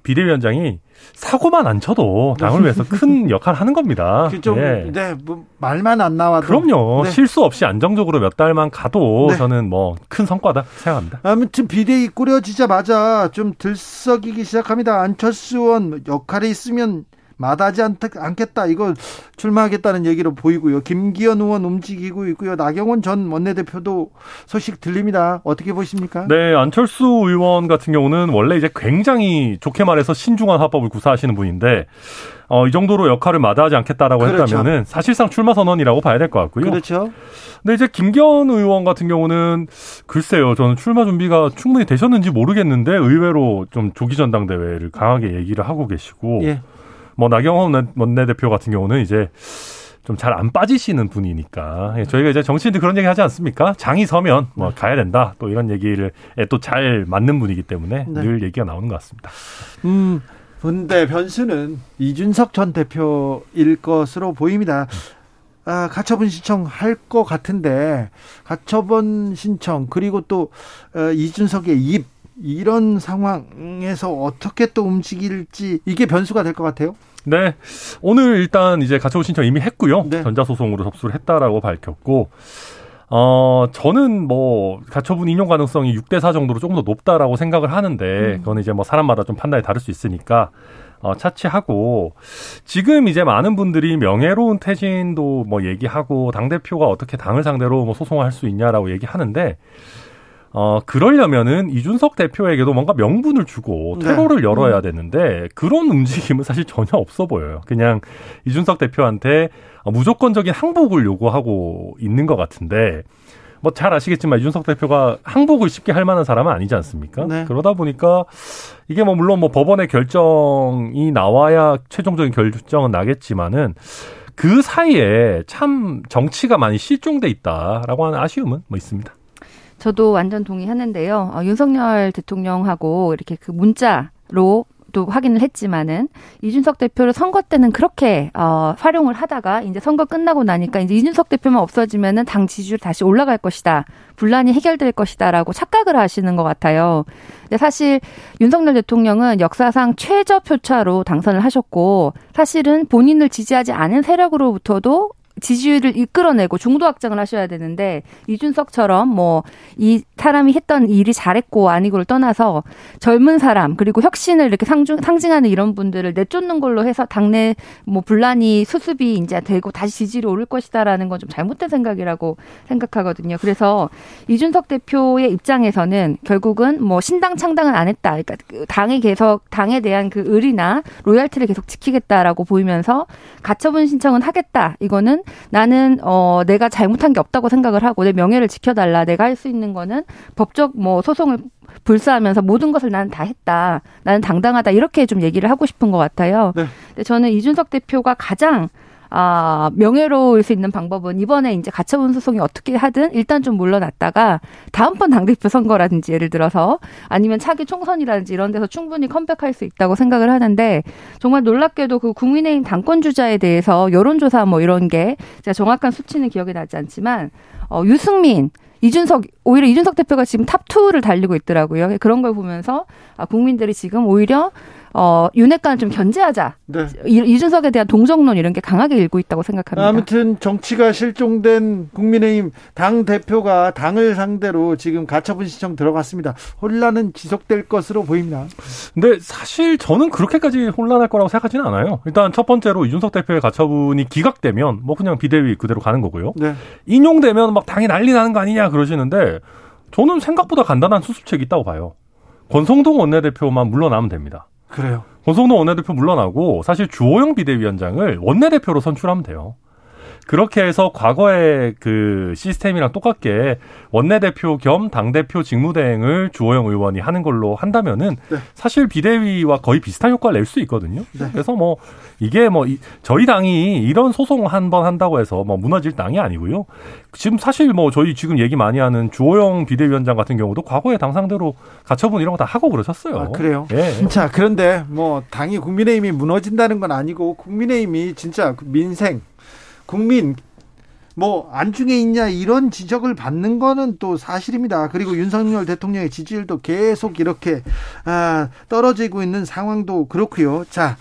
비대위원장이 사고만 안 쳐도 당을 위해서 큰 역할을 하는 겁니다. 좀, 네, 네, 뭐 말만 안 나와도. 그럼요. 네. 실수 없이 안정적으로 몇 달만 가도, 네, 저는 뭐 큰 성과다 생각합니다. 아무튼 비대위 꾸려지자마자 좀 들썩이기 시작합니다. 안철수 의원 역할이 있으면 마다하지 않겠다, 이거 출마하겠다는 얘기로 보이고요. 김기현 의원 움직이고 있고요. 나경원 전 원내대표도 소식 들립니다. 어떻게 보십니까? 네, 안철수 의원 같은 경우는 원래 이제 굉장히 좋게 말해서 신중한 화법을 구사하시는 분인데, 어, 이 정도로 역할을 마다하지 않겠다라고, 그렇죠, 했다면은 사실상 출마 선언이라고 봐야 될 것 같고요. 그렇죠. 근데 이제 김기현 의원 같은 경우는 글쎄요, 저는 출마 준비가 충분히 되셨는지 모르겠는데 의외로 좀 조기 전당대회를 강하게 얘기를 하고 계시고, 예, 뭐 나경원 원내대표 같은 경우는 이제 좀 잘 안 빠지시는 분이니까 저희가 이제 정치인들 그런 얘기 하지 않습니까? 장이 서면 뭐 가야 된다. 또 이런 얘기를 또 잘 맞는 분이기 때문에 네. 늘 얘기가 나오는 것 같습니다. 음, 근데 변수는 이준석 전 대표일 것으로 보입니다. 아, 가처분 신청 할 것 같은데 가처분 신청 그리고 또 어, 이준석의 입 이런 상황에서 어떻게 또 움직일지 이게 변수가 될 것 같아요. 네. 오늘 일단 이제 가처분 신청 이미 했고요. 네. 전자소송으로 접수를 했다라고 밝혔고, 어, 저는 뭐, 가처분 인용 가능성이 육 대 사 정도로 조금 더 높다라고 생각을 하는데, 음. 그건 이제 뭐 사람마다 좀 판단이 다를 수 있으니까, 어, 차치하고, 지금 이제 많은 분들이 명예로운 퇴진도 뭐 얘기하고, 당대표가 어떻게 당을 상대로 뭐 소송할 수 있냐라고 얘기하는데, 어, 그러려면은 이준석 대표에게도 뭔가 명분을 주고 퇴로를 네. 열어야 되는데 그런 움직임은 사실 전혀 없어 보여요. 그냥 이준석 대표한테 무조건적인 항복을 요구하고 있는 것 같은데 뭐 잘 아시겠지만 이준석 대표가 항복을 쉽게 할 만한 사람은 아니지 않습니까? 네. 그러다 보니까 이게 뭐 물론 뭐 법원의 결정이 나와야 최종적인 결정은 나겠지만은 그 사이에 참 정치가 많이 실종돼 있다라고 하는 아쉬움은 뭐 있습니다. 저도 완전 동의하는데요. 어, 윤석열 대통령하고 이렇게 그 문자로 또 확인을 했지만은 이준석 대표를 선거 때는 그렇게 어, 활용을 하다가 이제 선거 끝나고 나니까 이제 이준석 대표만 없어지면은 당 지지율 다시 올라갈 것이다. 분란이 해결될 것이다라고 착각을 하시는 것 같아요. 근데 사실 윤석열 대통령은 역사상 최저 표차로 당선을 하셨고 사실은 본인을 지지하지 않은 세력으로부터도 지지율을 이끌어내고 중도 확장을 하셔야 되는데 이준석처럼 뭐 이 사람이 했던 일이 잘했고 아니고를 떠나서 젊은 사람 그리고 혁신을 이렇게 상중, 상징하는 이런 분들을 내쫓는 걸로 해서 당내 뭐 분란이 수습이 이제 되고 다시 지지율이 오를 것이다라는 건 좀 잘못된 생각이라고 생각하거든요. 그래서 이준석 대표의 입장에서는 결국은 뭐 신당 창당은 안 했다. 그러니까 당이 계속 당에 대한 그 의리나 로얄티를 계속 지키겠다라고 보이면서 가처분 신청은 하겠다. 이거는 나는 어, 내가 잘못한 게 없다고 생각을 하고 내 명예를 지켜달라. 내가 할 수 있는 거는 법적 뭐 소송을 불사하면서 모든 것을 나는 다 했다. 나는 당당하다. 이렇게 좀 얘기를 하고 싶은 것 같아요. 네. 근데 저는 이준석 대표가 가장 아, 명예로울 수 있는 방법은 이번에 이제 가처분 소송이 어떻게 하든 일단 좀 물러났다가 다음번 당대표 선거라든지 예를 들어서 아니면 차기 총선이라든지 이런 데서 충분히 컴백할 수 있다고 생각을 하는데 정말 놀랍게도 그 국민의힘 당권 주자에 대해서 여론조사 뭐 이런 게 제가 정확한 수치는 기억이 나지 않지만 어, 유승민 이준석, 오히려 이준석 대표가 지금 탑이를 달리고 있더라고요. 그런 걸 보면서 아, 국민들이 지금 오히려 어, 윤핵관을 좀 견제하자. 네. 이준석에 대한 동정론 이런 게 강하게 일고 있다고 생각합니다. 아무튼 정치가 실종된 국민의힘 당대표가 당을 상대로 지금 가처분 신청 들어갔습니다. 혼란은 지속될 것으로 보입니다. 근데 사실 저는 그렇게까지 혼란할 거라고 생각하지는 않아요. 일단 첫 번째로 이준석 대표의 가처분이 기각되면 뭐 그냥 비대위 그대로 가는 거고요. 네. 인용되면 막 당이 난리 나는 거 아니냐 그러시는데 저는 생각보다 간단한 수습책이 있다고 봐요. 권성동 원내대표만 물러나면 됩니다. 그래요. 권성동 원내대표 물러나고 사실 주호영 비대위원장을 원내대표로 선출하면 돼요. 그렇게 해서 과거의 그 시스템이랑 똑같게 원내대표 겸 당대표 직무대행을 주호영 의원이 하는 걸로 한다면은 네. 사실 비대위와 거의 비슷한 효과를 낼 수 있거든요. 네. 그래서 뭐 이게 뭐 이, 저희 당이 이런 소송 한 번 한다고 해서 뭐 무너질 당이 아니고요. 지금 사실 뭐 저희 지금 얘기 많이 하는 주호영 비대위원장 같은 경우도 과거에 당 상대로 가처분 이런 거 다 하고 그러셨어요. 아, 그래요? 예. 진짜 그런데 뭐 당이 국민의힘이 무너진다는 건 아니고 국민의힘이 진짜 민생 국민 뭐 안중에 있냐 이런 지적을 받는 거는 또 사실입니다. 그리고 윤석열 대통령의 지지율도 계속 이렇게 아, 떨어지고 있는 상황도 그렇고요. 자,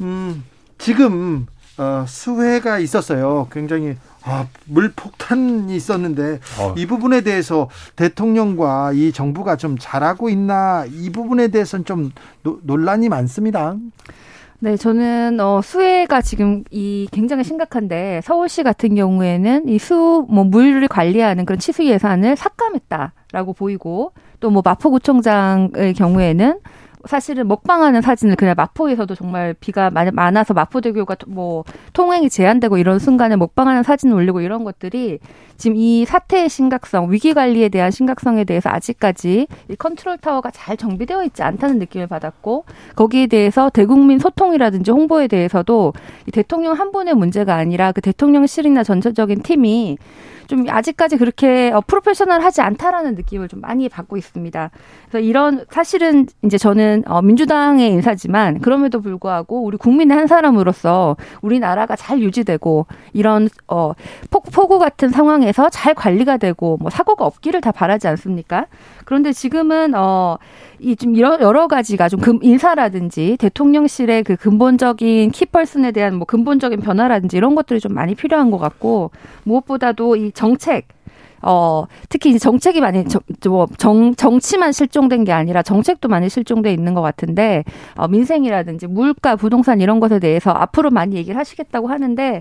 음, 지금 어, 수해가 있었어요. 굉장히 아, 물폭탄이 있었는데 어. 이 부분에 대해서 대통령과 이 정부가 좀 잘하고 있나 이 부분에 대해서는 좀 노, 논란이 많습니다. 네, 저는, 어, 수해가 지금 이 굉장히 심각한데, 서울시 같은 경우에는 이 수, 뭐, 물을 관리하는 그런 치수 예산을 삭감했다라고 보이고, 또 뭐, 마포구청장의 경우에는 사실은 먹방하는 사진을 그냥 마포에서도 정말 비가 많아서 마포대교가 뭐 통행이 제한되고 이런 순간에 먹방하는 사진을 올리고 이런 것들이 지금 이 사태의 심각성, 위기관리에 대한 심각성에 대해서 아직까지 이 컨트롤타워가 잘 정비되어 있지 않다는 느낌을 받았고, 거기에 대해서 대국민 소통이라든지 홍보에 대해서도 이 대통령 한 분의 문제가 아니라 그 대통령실이나 전체적인 팀이 좀 아직까지 그렇게 프로페셔널하지 않다라는 느낌을 좀 많이 받고 있습니다. 그래서 이런 사실은 이제 저는 민주당의 인사지만 그럼에도 불구하고 우리 국민의 한 사람으로서 우리나라가 잘 유지되고 이런 어, 폭포구 같은 상황에서 잘 관리가 되고 뭐 사고가 없기를 다 바라지 않습니까? 그런데 지금은 어, 이 좀 이런 여러 가지가 좀 금, 인사라든지 대통령실의 그 근본적인 키펄슨에 대한 뭐 근본적인 변화라든지 이런 것들이 좀 많이 필요한 것 같고, 무엇보다도 이 정책, 어, 특히 이제 정책이 많이, 정, 정, 정치만 실종된 게 아니라 정책도 많이 실종돼 있는 것 같은데, 어, 민생이라든지 물가, 부동산 이런 것에 대해서 앞으로 많이 얘기를 하시겠다고 하는데,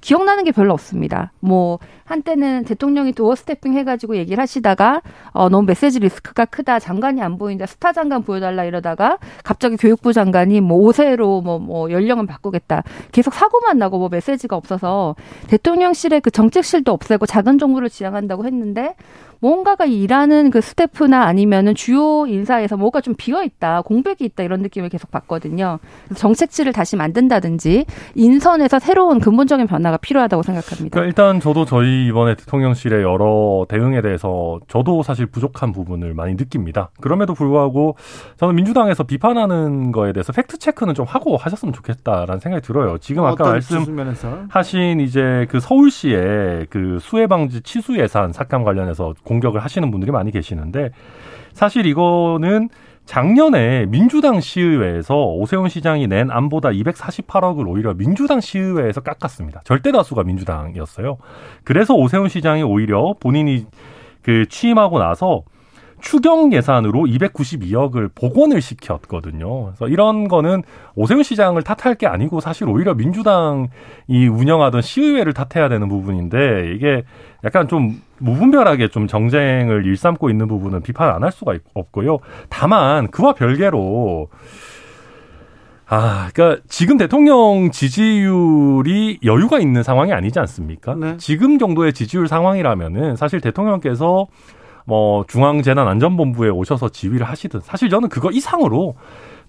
기억나는 게 별로 없습니다. 뭐 한때는 대통령이 도어 스태핑 해가지고 얘기를 하시다가 어, 너무 메시지 리스크가 크다, 장관이 안 보인다, 스타 장관 보여달라 이러다가 갑자기 교육부 장관이 뭐 오 세로 뭐, 뭐 연령은 바꾸겠다, 계속 사고만 나고 뭐 메시지가 없어서 대통령실에 그 정책실도 없애고 작은 정부를 지향한다고 했는데, 뭔가가 일하는 그 스태프나 아니면은 주요 인사에서 뭐가 좀 비어 있다, 공백이 있다 이런 느낌을 계속 받거든요. 그래서 정책실을 다시 만든다든지 인선에서 새로운 근본적인 변화가 필요하다고 생각합니다. 그러니까 일단 저도 저희 이번에 대통령실의 여러 대응에 대해서 저도 사실 부족한 부분을 많이 느낍니다. 그럼에도 불구하고 저는 민주당에서 비판하는 거에 대해서 팩트 체크는 좀 하고 하셨으면 좋겠다라는 생각이 들어요. 지금 아까 말씀하신 이제 그 서울시의 그 수해 방지 치수 예산 삭감 관련해서 공격을 하시는 분들이 많이 계시는데, 사실 이거는 작년에 민주당 시의회에서 오세훈 시장이 낸 안보다 이백사십팔억을 오히려 민주당 시의회에서 깎았습니다. 절대 다수가 민주당이었어요. 그래서 오세훈 시장이 오히려 본인이 그 취임하고 나서 추경 예산으로 이백구십이억을 복원을 시켰거든요. 그래서 이런 거는 오세훈 시장을 탓할 게 아니고 사실 오히려 민주당이 운영하던 시의회를 탓해야 되는 부분인데, 이게 약간 좀 무분별하게 좀 정쟁을 일삼고 있는 부분은 비판 안 할 수가 없고요. 다만 그와 별개로 아, 그러니까 지금 대통령 지지율이 여유가 있는 상황이 아니지 않습니까? 네. 지금 정도의 지지율 상황이라면은 사실 대통령께서 뭐 중앙재난안전본부에 오셔서 지휘를 하시든, 사실 저는 그거 이상으로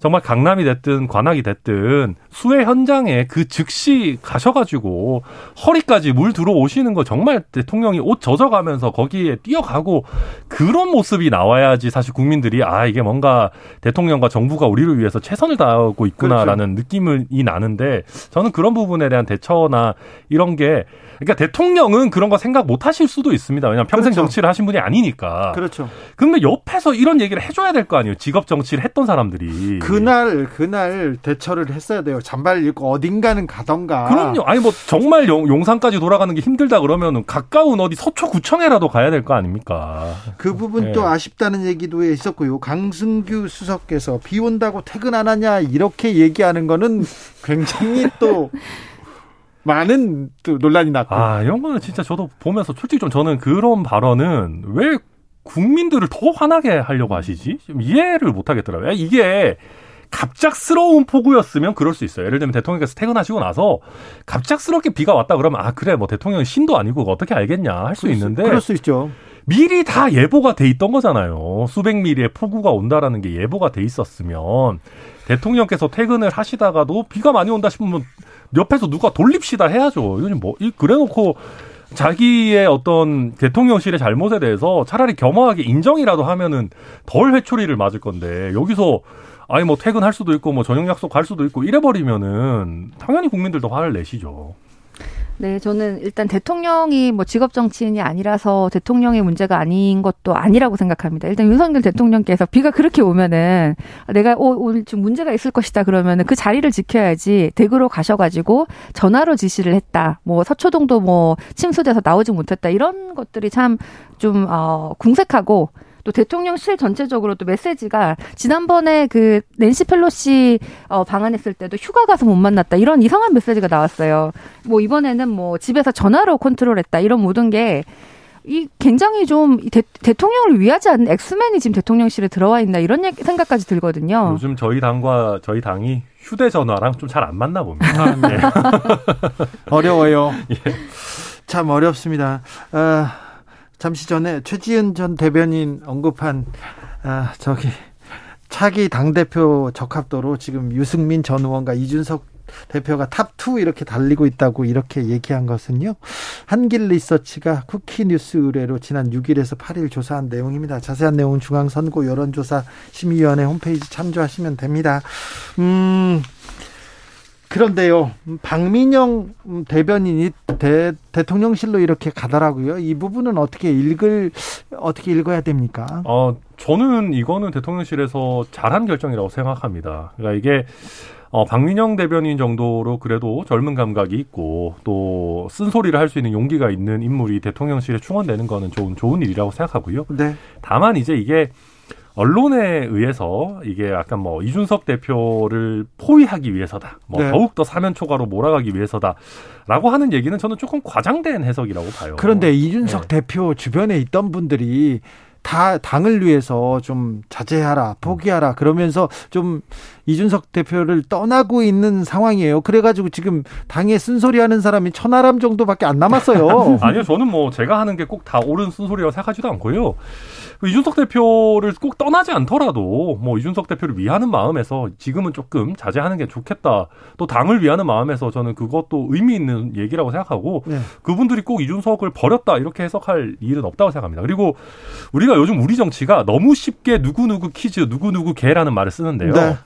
정말 강남이 됐든 관악이 됐든 수해 현장에 그 즉시 가셔가지고 허리까지 물 들어오시는 거 정말 대통령이 옷 젖어가면서 거기에 뛰어가고 그런 모습이 나와야지 사실 국민들이 아 이게 뭔가 대통령과 정부가 우리를 위해서 최선을 다하고 있구나라는 그렇죠. 느낌이 나는데, 저는 그런 부분에 대한 대처나 이런 게, 그러니까 대통령은 그런 거 생각 못 하실 수도 있습니다. 왜냐하면 평생 그렇죠. 정치를 하신 분이 아니니까. 그렇죠. 근데 옆에서 이런 얘기를 해줘야 될 거 아니에요. 직업 정치를 했던 사람들이. 그날 그날 대처를 했어야 돼요. 잔발 읽고 어딘가는 가던가. 그럼요. 아니 뭐 정말 용, 용산까지 돌아가는 게 힘들다 그러면은 가까운 어디 서초구청에라도 가야 될 거 아닙니까. 그 부분 또 네. 아쉽다는 얘기도 있었고요. 강승규 수석께서 비 온다고 퇴근 안 하냐 이렇게 얘기하는 거는 굉장히 또 많은 또 논란이 났고. 아 이런 거는 진짜 저도 보면서 솔직히 좀 저는 그런 발언은 왜 국민들을 더 화나게 하려고 하시지? 좀 이해를 못하겠더라고요. 이게 갑작스러운 폭우였으면 그럴 수 있어요. 예를 들면 대통령께서 퇴근하시고 나서 갑작스럽게 비가 왔다 그러면 아 그래 뭐 대통령이 신도 아니고 어떻게 알겠냐 할 수 있는데. 그럴 수 있죠. 미리 다 예보가 돼 있던 거잖아요. 수백 밀리의 폭우가 온다라는 게 예보가 돼 있었으면 대통령께서 퇴근을 하시다가도 비가 많이 온다 싶으면 옆에서 누가 돌립시다 해야죠. 이건 뭐 그래놓고 자기의 어떤 대통령실의 잘못에 대해서 차라리 겸허하게 인정이라도 하면은 덜 회초리를 맞을 건데, 여기서 아니 뭐 퇴근할 수도 있고 뭐 저녁 약속 갈 수도 있고 이래버리면은 당연히 국민들도 화를 내시죠. 네, 저는 일단 대통령이 뭐 직업 정치인이 아니라서 대통령의 문제가 아닌 것도 아니라고 생각합니다. 일단 윤석열 대통령께서 비가 그렇게 오면은 내가 오, 오늘 좀 문제가 있을 것이다 그러면은 그 자리를 지켜야지 대구로 가셔가지고 전화로 지시를 했다. 뭐 서초동도 뭐 침수돼서 나오지 못했다. 이런 것들이 참 좀 어, 궁색하고. 또 대통령실 전체적으로 또 메시지가 지난번에 그 낸시 펠로시 방한했을 때도 휴가 가서 못 만났다 이런 이상한 메시지가 나왔어요. 뭐 이번에는 뭐 집에서 전화로 컨트롤했다 이런 모든 게 이 굉장히 좀 대, 대통령을 위하지 않는 엑스맨이 지금 대통령실에 들어와 있나 이런 얘기, 생각까지 들거든요. 요즘 저희 당과 저희 당이 휴대전화랑 좀 잘 안 맞나 봅니다. 아, 네. 어려워요. 예. 참 어렵습니다. 어, 잠시 전에 최지은 전 대변인 언급한 아, 저기 차기 당대표 적합도로 지금 유승민 전 의원과 이준석 대표가 탑이 이렇게 달리고 있다고 이렇게 얘기한 것은요, 한길 리서치가 쿠키뉴스 의뢰로 지난 육 일에서 팔 일 조사한 내용입니다. 자세한 내용은 중앙선거 여론조사 심의위원회 홈페이지 참조하시면 됩니다. 음, 그런데요, 박민영 대변인이 대, 대통령실로 이렇게 가더라고요. 이 부분은 어떻게 읽을 어떻게 읽어야 됩니까? 어, 저는 이거는 대통령실에서 잘한 결정이라고 생각합니다. 그러니까 이게 어, 박민영 대변인 정도로 그래도 젊은 감각이 있고 또 쓴소리를 할 수 있는 용기가 있는 인물이 대통령실에 충원되는 거는 좋은, 좋은 일이라고 생각하고요. 네. 다만 이제 이게 언론에 의해서 이게 약간 뭐 이준석 대표를 포위하기 위해서다, 뭐 네. 더욱더 사면 초과로 몰아가기 위해서다라고 하는 얘기는 저는 조금 과장된 해석이라고 봐요. 그런데 이준석 네. 대표 주변에 있던 분들이 다 당을 위해서 좀 자제하라, 포기하라 그러면서 좀 이준석 대표를 떠나고 있는 상황이에요. 그래가지고 지금 당에 쓴소리하는 사람이 천하람 정도밖에 안 남았어요. 아니요, 저는 뭐 제가 하는 게 꼭 다 옳은 쓴소리라고 생각하지도 않고요. 이준석 대표를 꼭 떠나지 않더라도 뭐 이준석 대표를 위하는 마음에서 지금은 조금 자제하는 게 좋겠다. 또 당을 위하는 마음에서 저는 그것도 의미 있는 얘기라고 생각하고 네. 그분들이 꼭 이준석을 버렸다 이렇게 해석할 일은 없다고 생각합니다. 그리고 우리가 요즘 우리 정치가 너무 쉽게 누구누구 키즈, 누구누구 개라는 말을 쓰는데요. 네.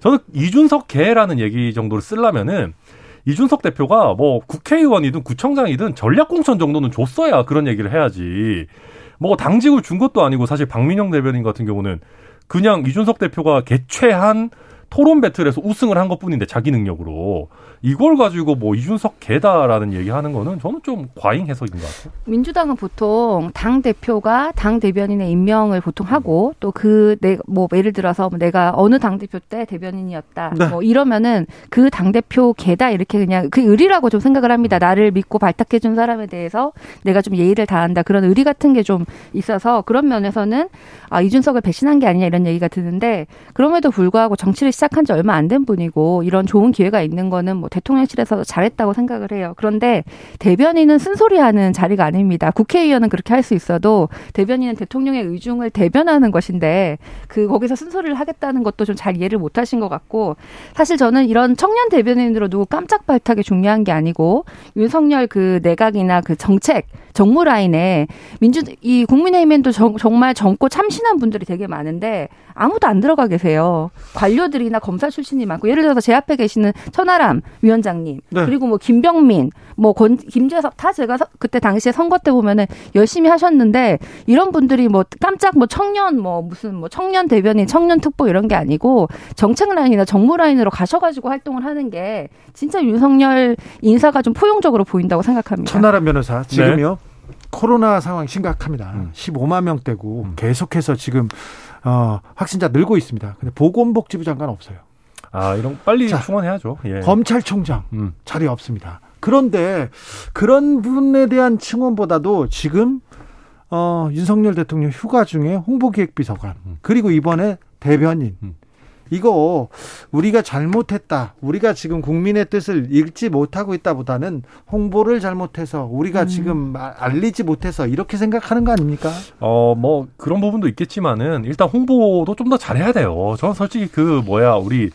저는 이준석 개라는 얘기 정도를 쓰려면은 이준석 대표가 뭐 국회의원이든 구청장이든 전략공천 정도는 줬어야 그런 얘기를 해야지. 뭐 당직을 준 것도 아니고 사실 박민영 대변인 같은 경우는 그냥 이준석 대표가 개최한 토론 배틀에서 우승을 한 것뿐인데 자기 능력으로 이걸 가지고 뭐 이준석 개다라는 얘기하는 거는 저는 좀 과잉 해석인 것 같아요. 민주당은 보통 당 대표가 당 대변인의 임명을 보통 하고 또 그 내 뭐 예를 들어서 내가 어느 당 대표 때 대변인이었다 네. 뭐 이러면은 그 당 대표 개다 이렇게 그냥 그 의리라고 좀 생각을 합니다. 나를 믿고 발탁해 준 사람에 대해서 내가 좀 예의를 다한다 그런 의리 같은 게 좀 있어서 그런 면에서는 아, 이준석을 배신한 게 아니냐 이런 얘기가 드는데 그럼에도 불구하고 정치를 시작한 지 얼마 안 된 분이고 이런 좋은 기회가 있는 거는 뭐 대통령실에서 잘했다고 생각을 해요. 그런데 대변인은 쓴소리하는 자리가 아닙니다. 국회의원은 그렇게 할 수 있어도 대변인은 대통령의 의중을 대변하는 것인데 그 거기서 쓴소리를 하겠다는 것도 좀 잘 이해를 못하신 것 같고 사실 저는 이런 청년 대변인으로 누구 깜짝 발탁이 중요한 게 아니고 윤석열 그 내각이나 그 정책 정무 라인에 민주 이 국민의힘에도 정, 정말 젊고 참신한 분들이 되게 많은데 아무도 안 들어가 계세요. 관료들 이나 검사 출신이 많고 예를 들어서 제 앞에 계시는 천하람 위원장님 네. 그리고 뭐 김병민, 뭐 권, 김재석 다 제가 서, 그때 당시에 선거 때 보면은 열심히 하셨는데 이런 분들이 뭐 깜짝 뭐 청년 뭐 무슨 뭐 청년 대변인, 청년 특보 이런 게 아니고 정책 라인이나 정무 라인으로 가셔가지고 활동을 하는 게 진짜 윤석열 인사가 좀 포용적으로 보인다고 생각합니다. 천하람 변호사 지금요 네. 코로나 상황 심각합니다. 음. 십오만 명대고 음. 계속해서 지금. 어, 확진자 늘고 있습니다. 근데 보건복지부 장관 없어요. 아, 이런 빨리 자, 충원해야죠. 예. 검찰총장 음. 자리 없습니다. 그런데 그런 분에 대한 충원보다도 지금 어, 윤석열 대통령 휴가 중에 홍보기획비서관 음. 그리고 이번에 대변인 음. 이거 우리가 잘못했다. 우리가 지금 국민의 뜻을 읽지 못하고 있다보다는 홍보를 잘못해서 우리가 음. 지금 알리지 못해서 이렇게 생각하는 거 아닙니까? 어, 뭐 그런 부분도 있겠지만은 일단 홍보도 좀 더 잘해야 돼요. 저는 솔직히 그 뭐야 우리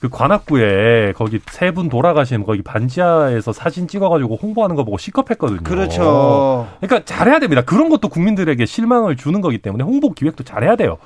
그 관악구에 거기 세 분 돌아가신 거기 반지하에서 사진 찍어가지고 홍보하는 거 보고 시겁했거든요. 그렇죠. 그러니까 잘해야 됩니다. 그런 것도 국민들에게 실망을 주는 거기 때문에 홍보 기획도 잘해야 돼요.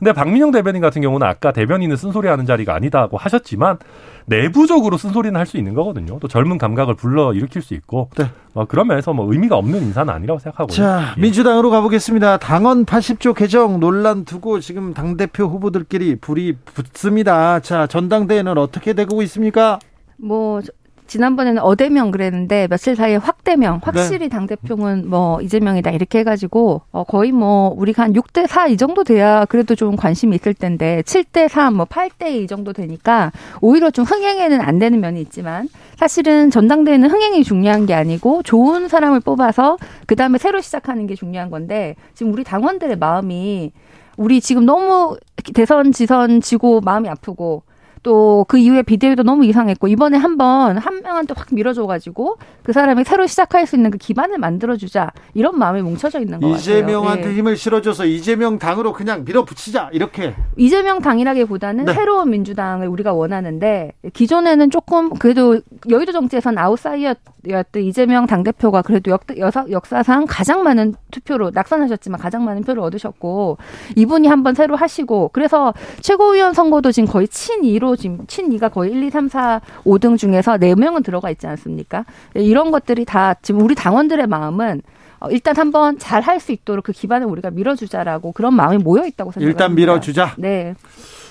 근데 박민영 대변인 같은 경우는 아까 대변인은 쓴소리하는 자리가 아니다고 하셨지만 내부적으로 쓴소리는 할 수 있는 거거든요. 또 젊은 감각을 불러일으킬 수 있고 네. 어, 그런 면에서 뭐 의미가 없는 인사는 아니라고 생각하고요. 자, 예. 민주당으로 가보겠습니다. 당헌 팔십 조 개정 논란 두고 지금 당대표 후보들끼리 불이 붙습니다. 자, 전당대회는 어떻게 되고 있습니까? 뭐... 지난번에는 어대명 그랬는데 며칠 사이에 확대명, 확실히 네. 당대표는 뭐 이재명이다 이렇게 해가지고 어 거의 뭐 우리가 한 육 대 사 이 정도 돼야 그래도 좀 관심이 있을 텐데 칠 대 삼, 뭐 팔 대 이 이 정도 되니까 오히려 좀 흥행에는 안 되는 면이 있지만 사실은 전당대회는 흥행이 중요한 게 아니고 좋은 사람을 뽑아서 그다음에 새로 시작하는 게 중요한 건데 지금 우리 당원들의 마음이 우리 지금 너무 대선 지선 지고 마음이 아프고 또 그 이후에 비대위도 너무 이상했고 이번에 한번 한 명한테 확 밀어줘가지고 그 사람이 새로 시작할 수 있는 그 기반을 만들어주자 이런 마음이 뭉쳐져 있는 것 이재명한테 같아요. 이재명한테 네. 힘을 실어줘서 이재명 당으로 그냥 밀어붙이자 이렇게. 이재명 당이라기보다는 네. 새로운 민주당을 우리가 원하는데 기존에는 조금 그래도 여의도 정치에선 아웃사이어였던 이재명 당대표가 그래도 역, 여사, 역사상 가장 많은 투표로 낙선하셨지만 가장 많은 표를 얻으셨고 이분이 한번 새로 하시고 그래서 최고위원 선거도 지금 거의 친이로 지금 친이가 거의 일, 이, 삼, 사, 오 등 중에서 네 명은 들어가 있지 않습니까? 이런 것들이 다 지금 우리 당원들의 마음은 일단 한번 잘 할 수 있도록 그 기반을 우리가 밀어주자라고 그런 마음이 모여 있다고 생각합니다. 일단 밀어주자. 네.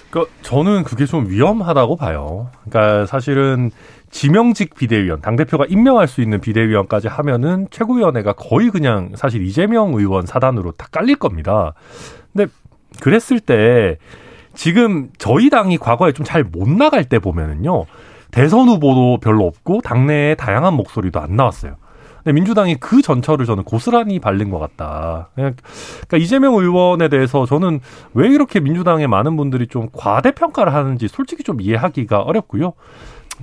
그 저는 그게 좀 위험하다고 봐요. 그러니까 사실은 지명직 비대위원, 당대표가 임명할 수 있는 비대위원까지 하면은 최고위원회가 거의 그냥 사실 이재명 의원 사단으로 다 깔릴 겁니다. 근데 그랬을 때 지금 저희 당이 과거에 좀 잘 못 나갈 때 보면은요. 대선 후보도 별로 없고 당내에 다양한 목소리도 안 나왔어요. 근데 민주당이 그 전철을 저는 고스란히 밟는 것 같다. 그러니까 이재명 의원에 대해서 저는 왜 이렇게 민주당의 많은 분들이 좀 과대평가를 하는지 솔직히 좀 이해하기가 어렵고요.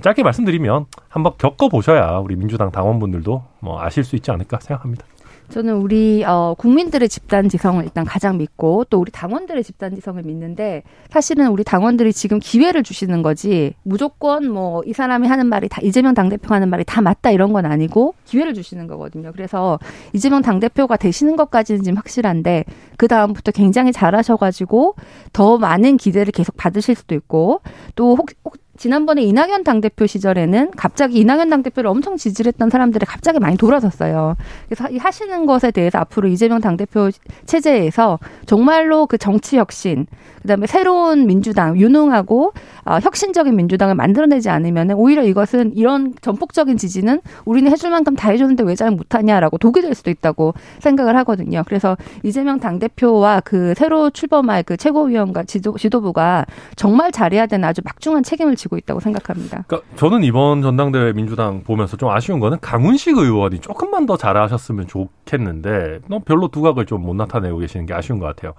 짧게 말씀드리면 한번 겪어보셔야 우리 민주당 당원분들도 뭐 아실 수 있지 않을까 생각합니다. 저는 우리 어, 국민들의 집단지성을 일단 가장 믿고 또 우리 당원들의 집단지성을 믿는데 사실은 우리 당원들이 지금 기회를 주시는 거지 무조건 뭐 이 사람이 하는 말이 다 이재명 당대표가 하는 말이 다 맞다 이런 건 아니고 기회를 주시는 거거든요. 그래서 이재명 당대표가 되시는 것까지는 지금 확실한데 그다음부터 굉장히 잘하셔가지고 더 많은 기대를 계속 받으실 수도 있고 또 혹, 혹 지난번에 이낙연 당대표 시절에는 갑자기 이낙연 당대표를 엄청 지지를 했던 사람들이 갑자기 많이 돌아섰어요. 그래서 하시는 것에 대해서 앞으로 이재명 당대표 체제에서 정말로 그 정치 혁신, 그다음에 새로운 민주당, 유능하고 어, 혁신적인 민주당을 만들어내지 않으면 오히려 이것은 이런 전폭적인 지지는 우리는 해줄 만큼 다 해줬는데 왜 잘 못하냐라고 독이 될 수도 있다고 생각을 하거든요. 그래서 이재명 당대표와 그 새로 출범할 그 최고위원과 지도, 지도부가 정말 잘해야 되는 아주 막중한 책임을 지고 있다고 생각합니다. 그러니까 저는 이번 전당대회 민주당 보면서 좀 아쉬운 거는 강훈식 의원이 조금만 더 잘하셨으면 좋겠는데 별로 두각을 좀 못 나타내고 계시는 게 아쉬운 것 같아요.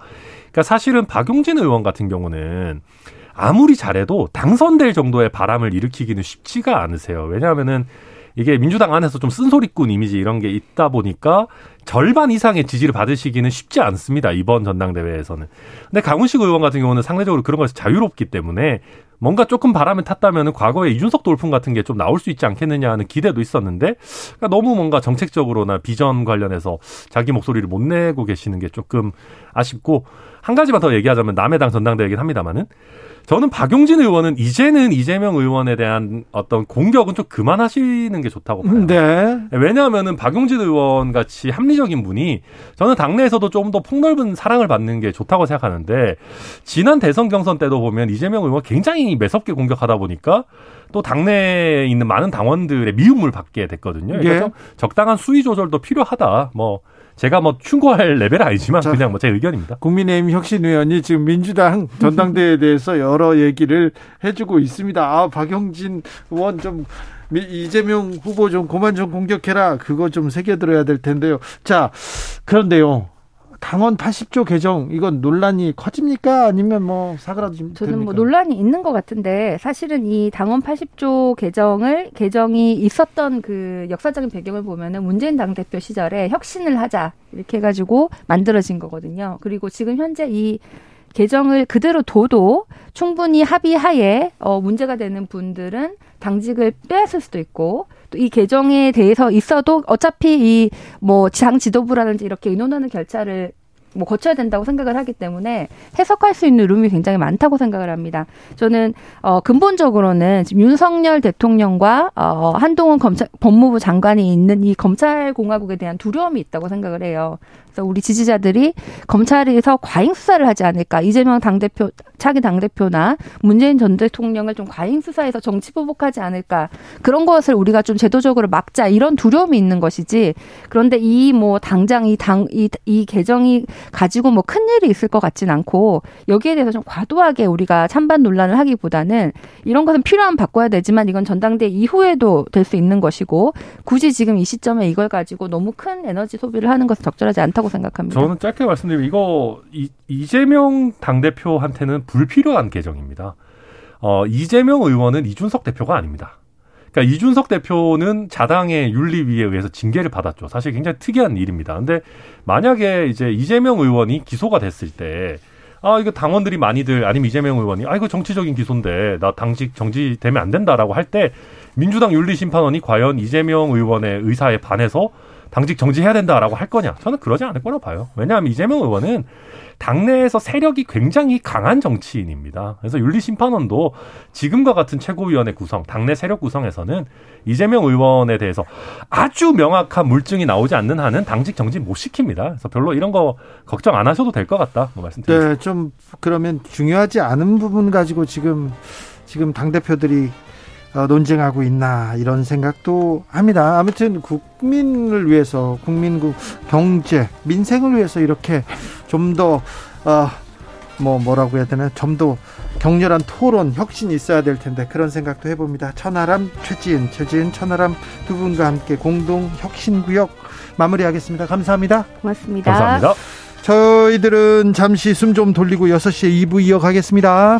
그러니까 사실은 박용진 의원 같은 경우는 아무리 잘해도 당선될 정도의 바람을 일으키기는 쉽지가 않으세요. 왜냐하면은 이게 민주당 안에서 좀 쓴소리꾼 이미지 이런 게 있다 보니까 절반 이상의 지지를 받으시기는 쉽지 않습니다. 이번 전당대회에서는. 근데 강훈식 의원 같은 경우는 상대적으로 그런 것이 자유롭기 때문에 뭔가 조금 바람을 탔다면 과거에 이준석 돌풍 같은 게 좀 나올 수 있지 않겠느냐 하는 기대도 있었는데 그러니까 너무 뭔가 정책적으로나 비전 관련해서 자기 목소리를 못 내고 계시는 게 조금 아쉽고 한 가지만 더 얘기하자면 남의 당 전당대회이긴 합니다만은 저는 박용진 의원은 이제는 이재명 의원에 대한 어떤 공격은 좀 그만하시는 게 좋다고 봐요. 네. 왜냐하면은 박용진 의원 같이 합리적인 분이 저는 당내에서도 조금 더 폭넓은 사랑을 받는 게 좋다고 생각하는데 지난 대선 경선 때도 보면 이재명 의원 굉장히 매섭게 공격하다 보니까 또 당내에 있는 많은 당원들의 미움을 받게 됐거든요. 그래서 네. 적당한 수위 조절도 필요하다. 뭐. 제가 뭐 충고할 레벨 아니지만 자, 그냥 뭐 제 의견입니다. 국민의힘 혁신 의원이 지금 민주당 전당대회에 대해서 여러 얘기를 해주고 있습니다. 아, 박용진 의원 좀 이재명 후보 좀 그만 좀 공격해라. 그거 좀 새겨들어야 될 텐데요. 자, 그런데요. 당원 팔십 조 개정 이건 논란이 커집니까? 아니면 뭐 사그라집니까? 저는 뭐 논란이 있는 것 같은데 사실은 이 당원 팔십 조 개정을 개정이 있었던 그 역사적인 배경을 보면은 문재인 당대표 시절에 혁신을 하자 이렇게 해가지고 만들어진 거거든요. 그리고 지금 현재 이 개정을 그대로 둬도 충분히 합의하에 어 문제가 되는 분들은 당직을 빼앗을 수도 있고 또 이 개정에 대해서 있어도 어차피 이 뭐 당 지도부라든지 이렇게 의논하는 결차를 뭐 거쳐야 된다고 생각을 하기 때문에 해석할 수 있는 룸이 굉장히 많다고 생각을 합니다. 저는 어 근본적으로는 지금 윤석열 대통령과 어 한동훈 검찰 법무부 장관이 있는 이 검찰 공화국에 대한 두려움이 있다고 생각을 해요. 그래서 우리 지지자들이 검찰에서 과잉 수사를 하지 않을까, 이재명 당대표 박차기 당대표나 문재인 전 대통령을 좀 과잉 수사해서 정치 보복하지 않을까, 그런 것을 우리가 좀 제도적으로 막자, 이런 두려움이 있는 것이지. 그런데 이 뭐 당장 이 당 이 이 개정이 가지고 뭐 큰 일이 있을 것 같진 않고, 여기에 대해서 좀 과도하게 우리가 찬반 논란을 하기보다는 이런 것은 필요하면 바꿔야 되지만 이건 전당대회 이후에도 될 수 있는 것이고, 굳이 지금 이 시점에 이걸 가지고 너무 큰 에너지 소비를 하는 것은 적절하지 않다고 생각합니다. 저는 짧게 말씀드리면 이거 이, 이재명 당대표한테는 불필요한 개정입니다. 어, 이재명 의원은 이준석 대표가 아닙니다. 그러니까 이준석 대표는 자당의 윤리위에 의해서 징계를 받았죠. 사실 굉장히 특이한 일입니다. 그런데 만약에 이제 이재명 의원이 기소가 됐을 때, 아, 이거 당원들이 많이들, 아니면 이재명 의원이, 아, 이거 정치적인 기소인데 나 당직 정지되면 안 된다라고 할 때 민주당 윤리심판원이 과연 이재명 의원의 의사에 반해서 당직 정지해야 된다라고 할 거냐? 저는 그러지 않을 거라 봐요. 왜냐하면 이재명 의원은 당내에서 세력이 굉장히 강한 정치인입니다. 그래서 윤리심판원도 지금과 같은 최고위원회 구성, 당내 세력 구성에서는 이재명 의원에 대해서 아주 명확한 물증이 나오지 않는 한은 당직 정지 못 시킵니다. 그래서 별로 이런 거 걱정 안 하셔도 될 것 같다, 뭐 말씀드립니다. 네, 좀 그러면 중요하지 않은 부분 가지고 지금 지금 당대표들이 논쟁하고 있나, 이런 생각도 합니다. 아무튼 국민을 위해서, 국민국 경제 민생을 위해서 이렇게 좀 더 어, 뭐 뭐라고 해야 되나, 좀 더 격렬한 토론, 혁신이 있어야 될 텐데, 그런 생각도 해봅니다. 천하람, 최지은, 최지은, 천하람 두 분과 함께 공동 혁신구역 마무리하겠습니다. 감사합니다. 고맙습니다. 감사합니다. 저희들은 잠시 숨 좀 돌리고 여섯 시에 이 부 이어가겠습니다.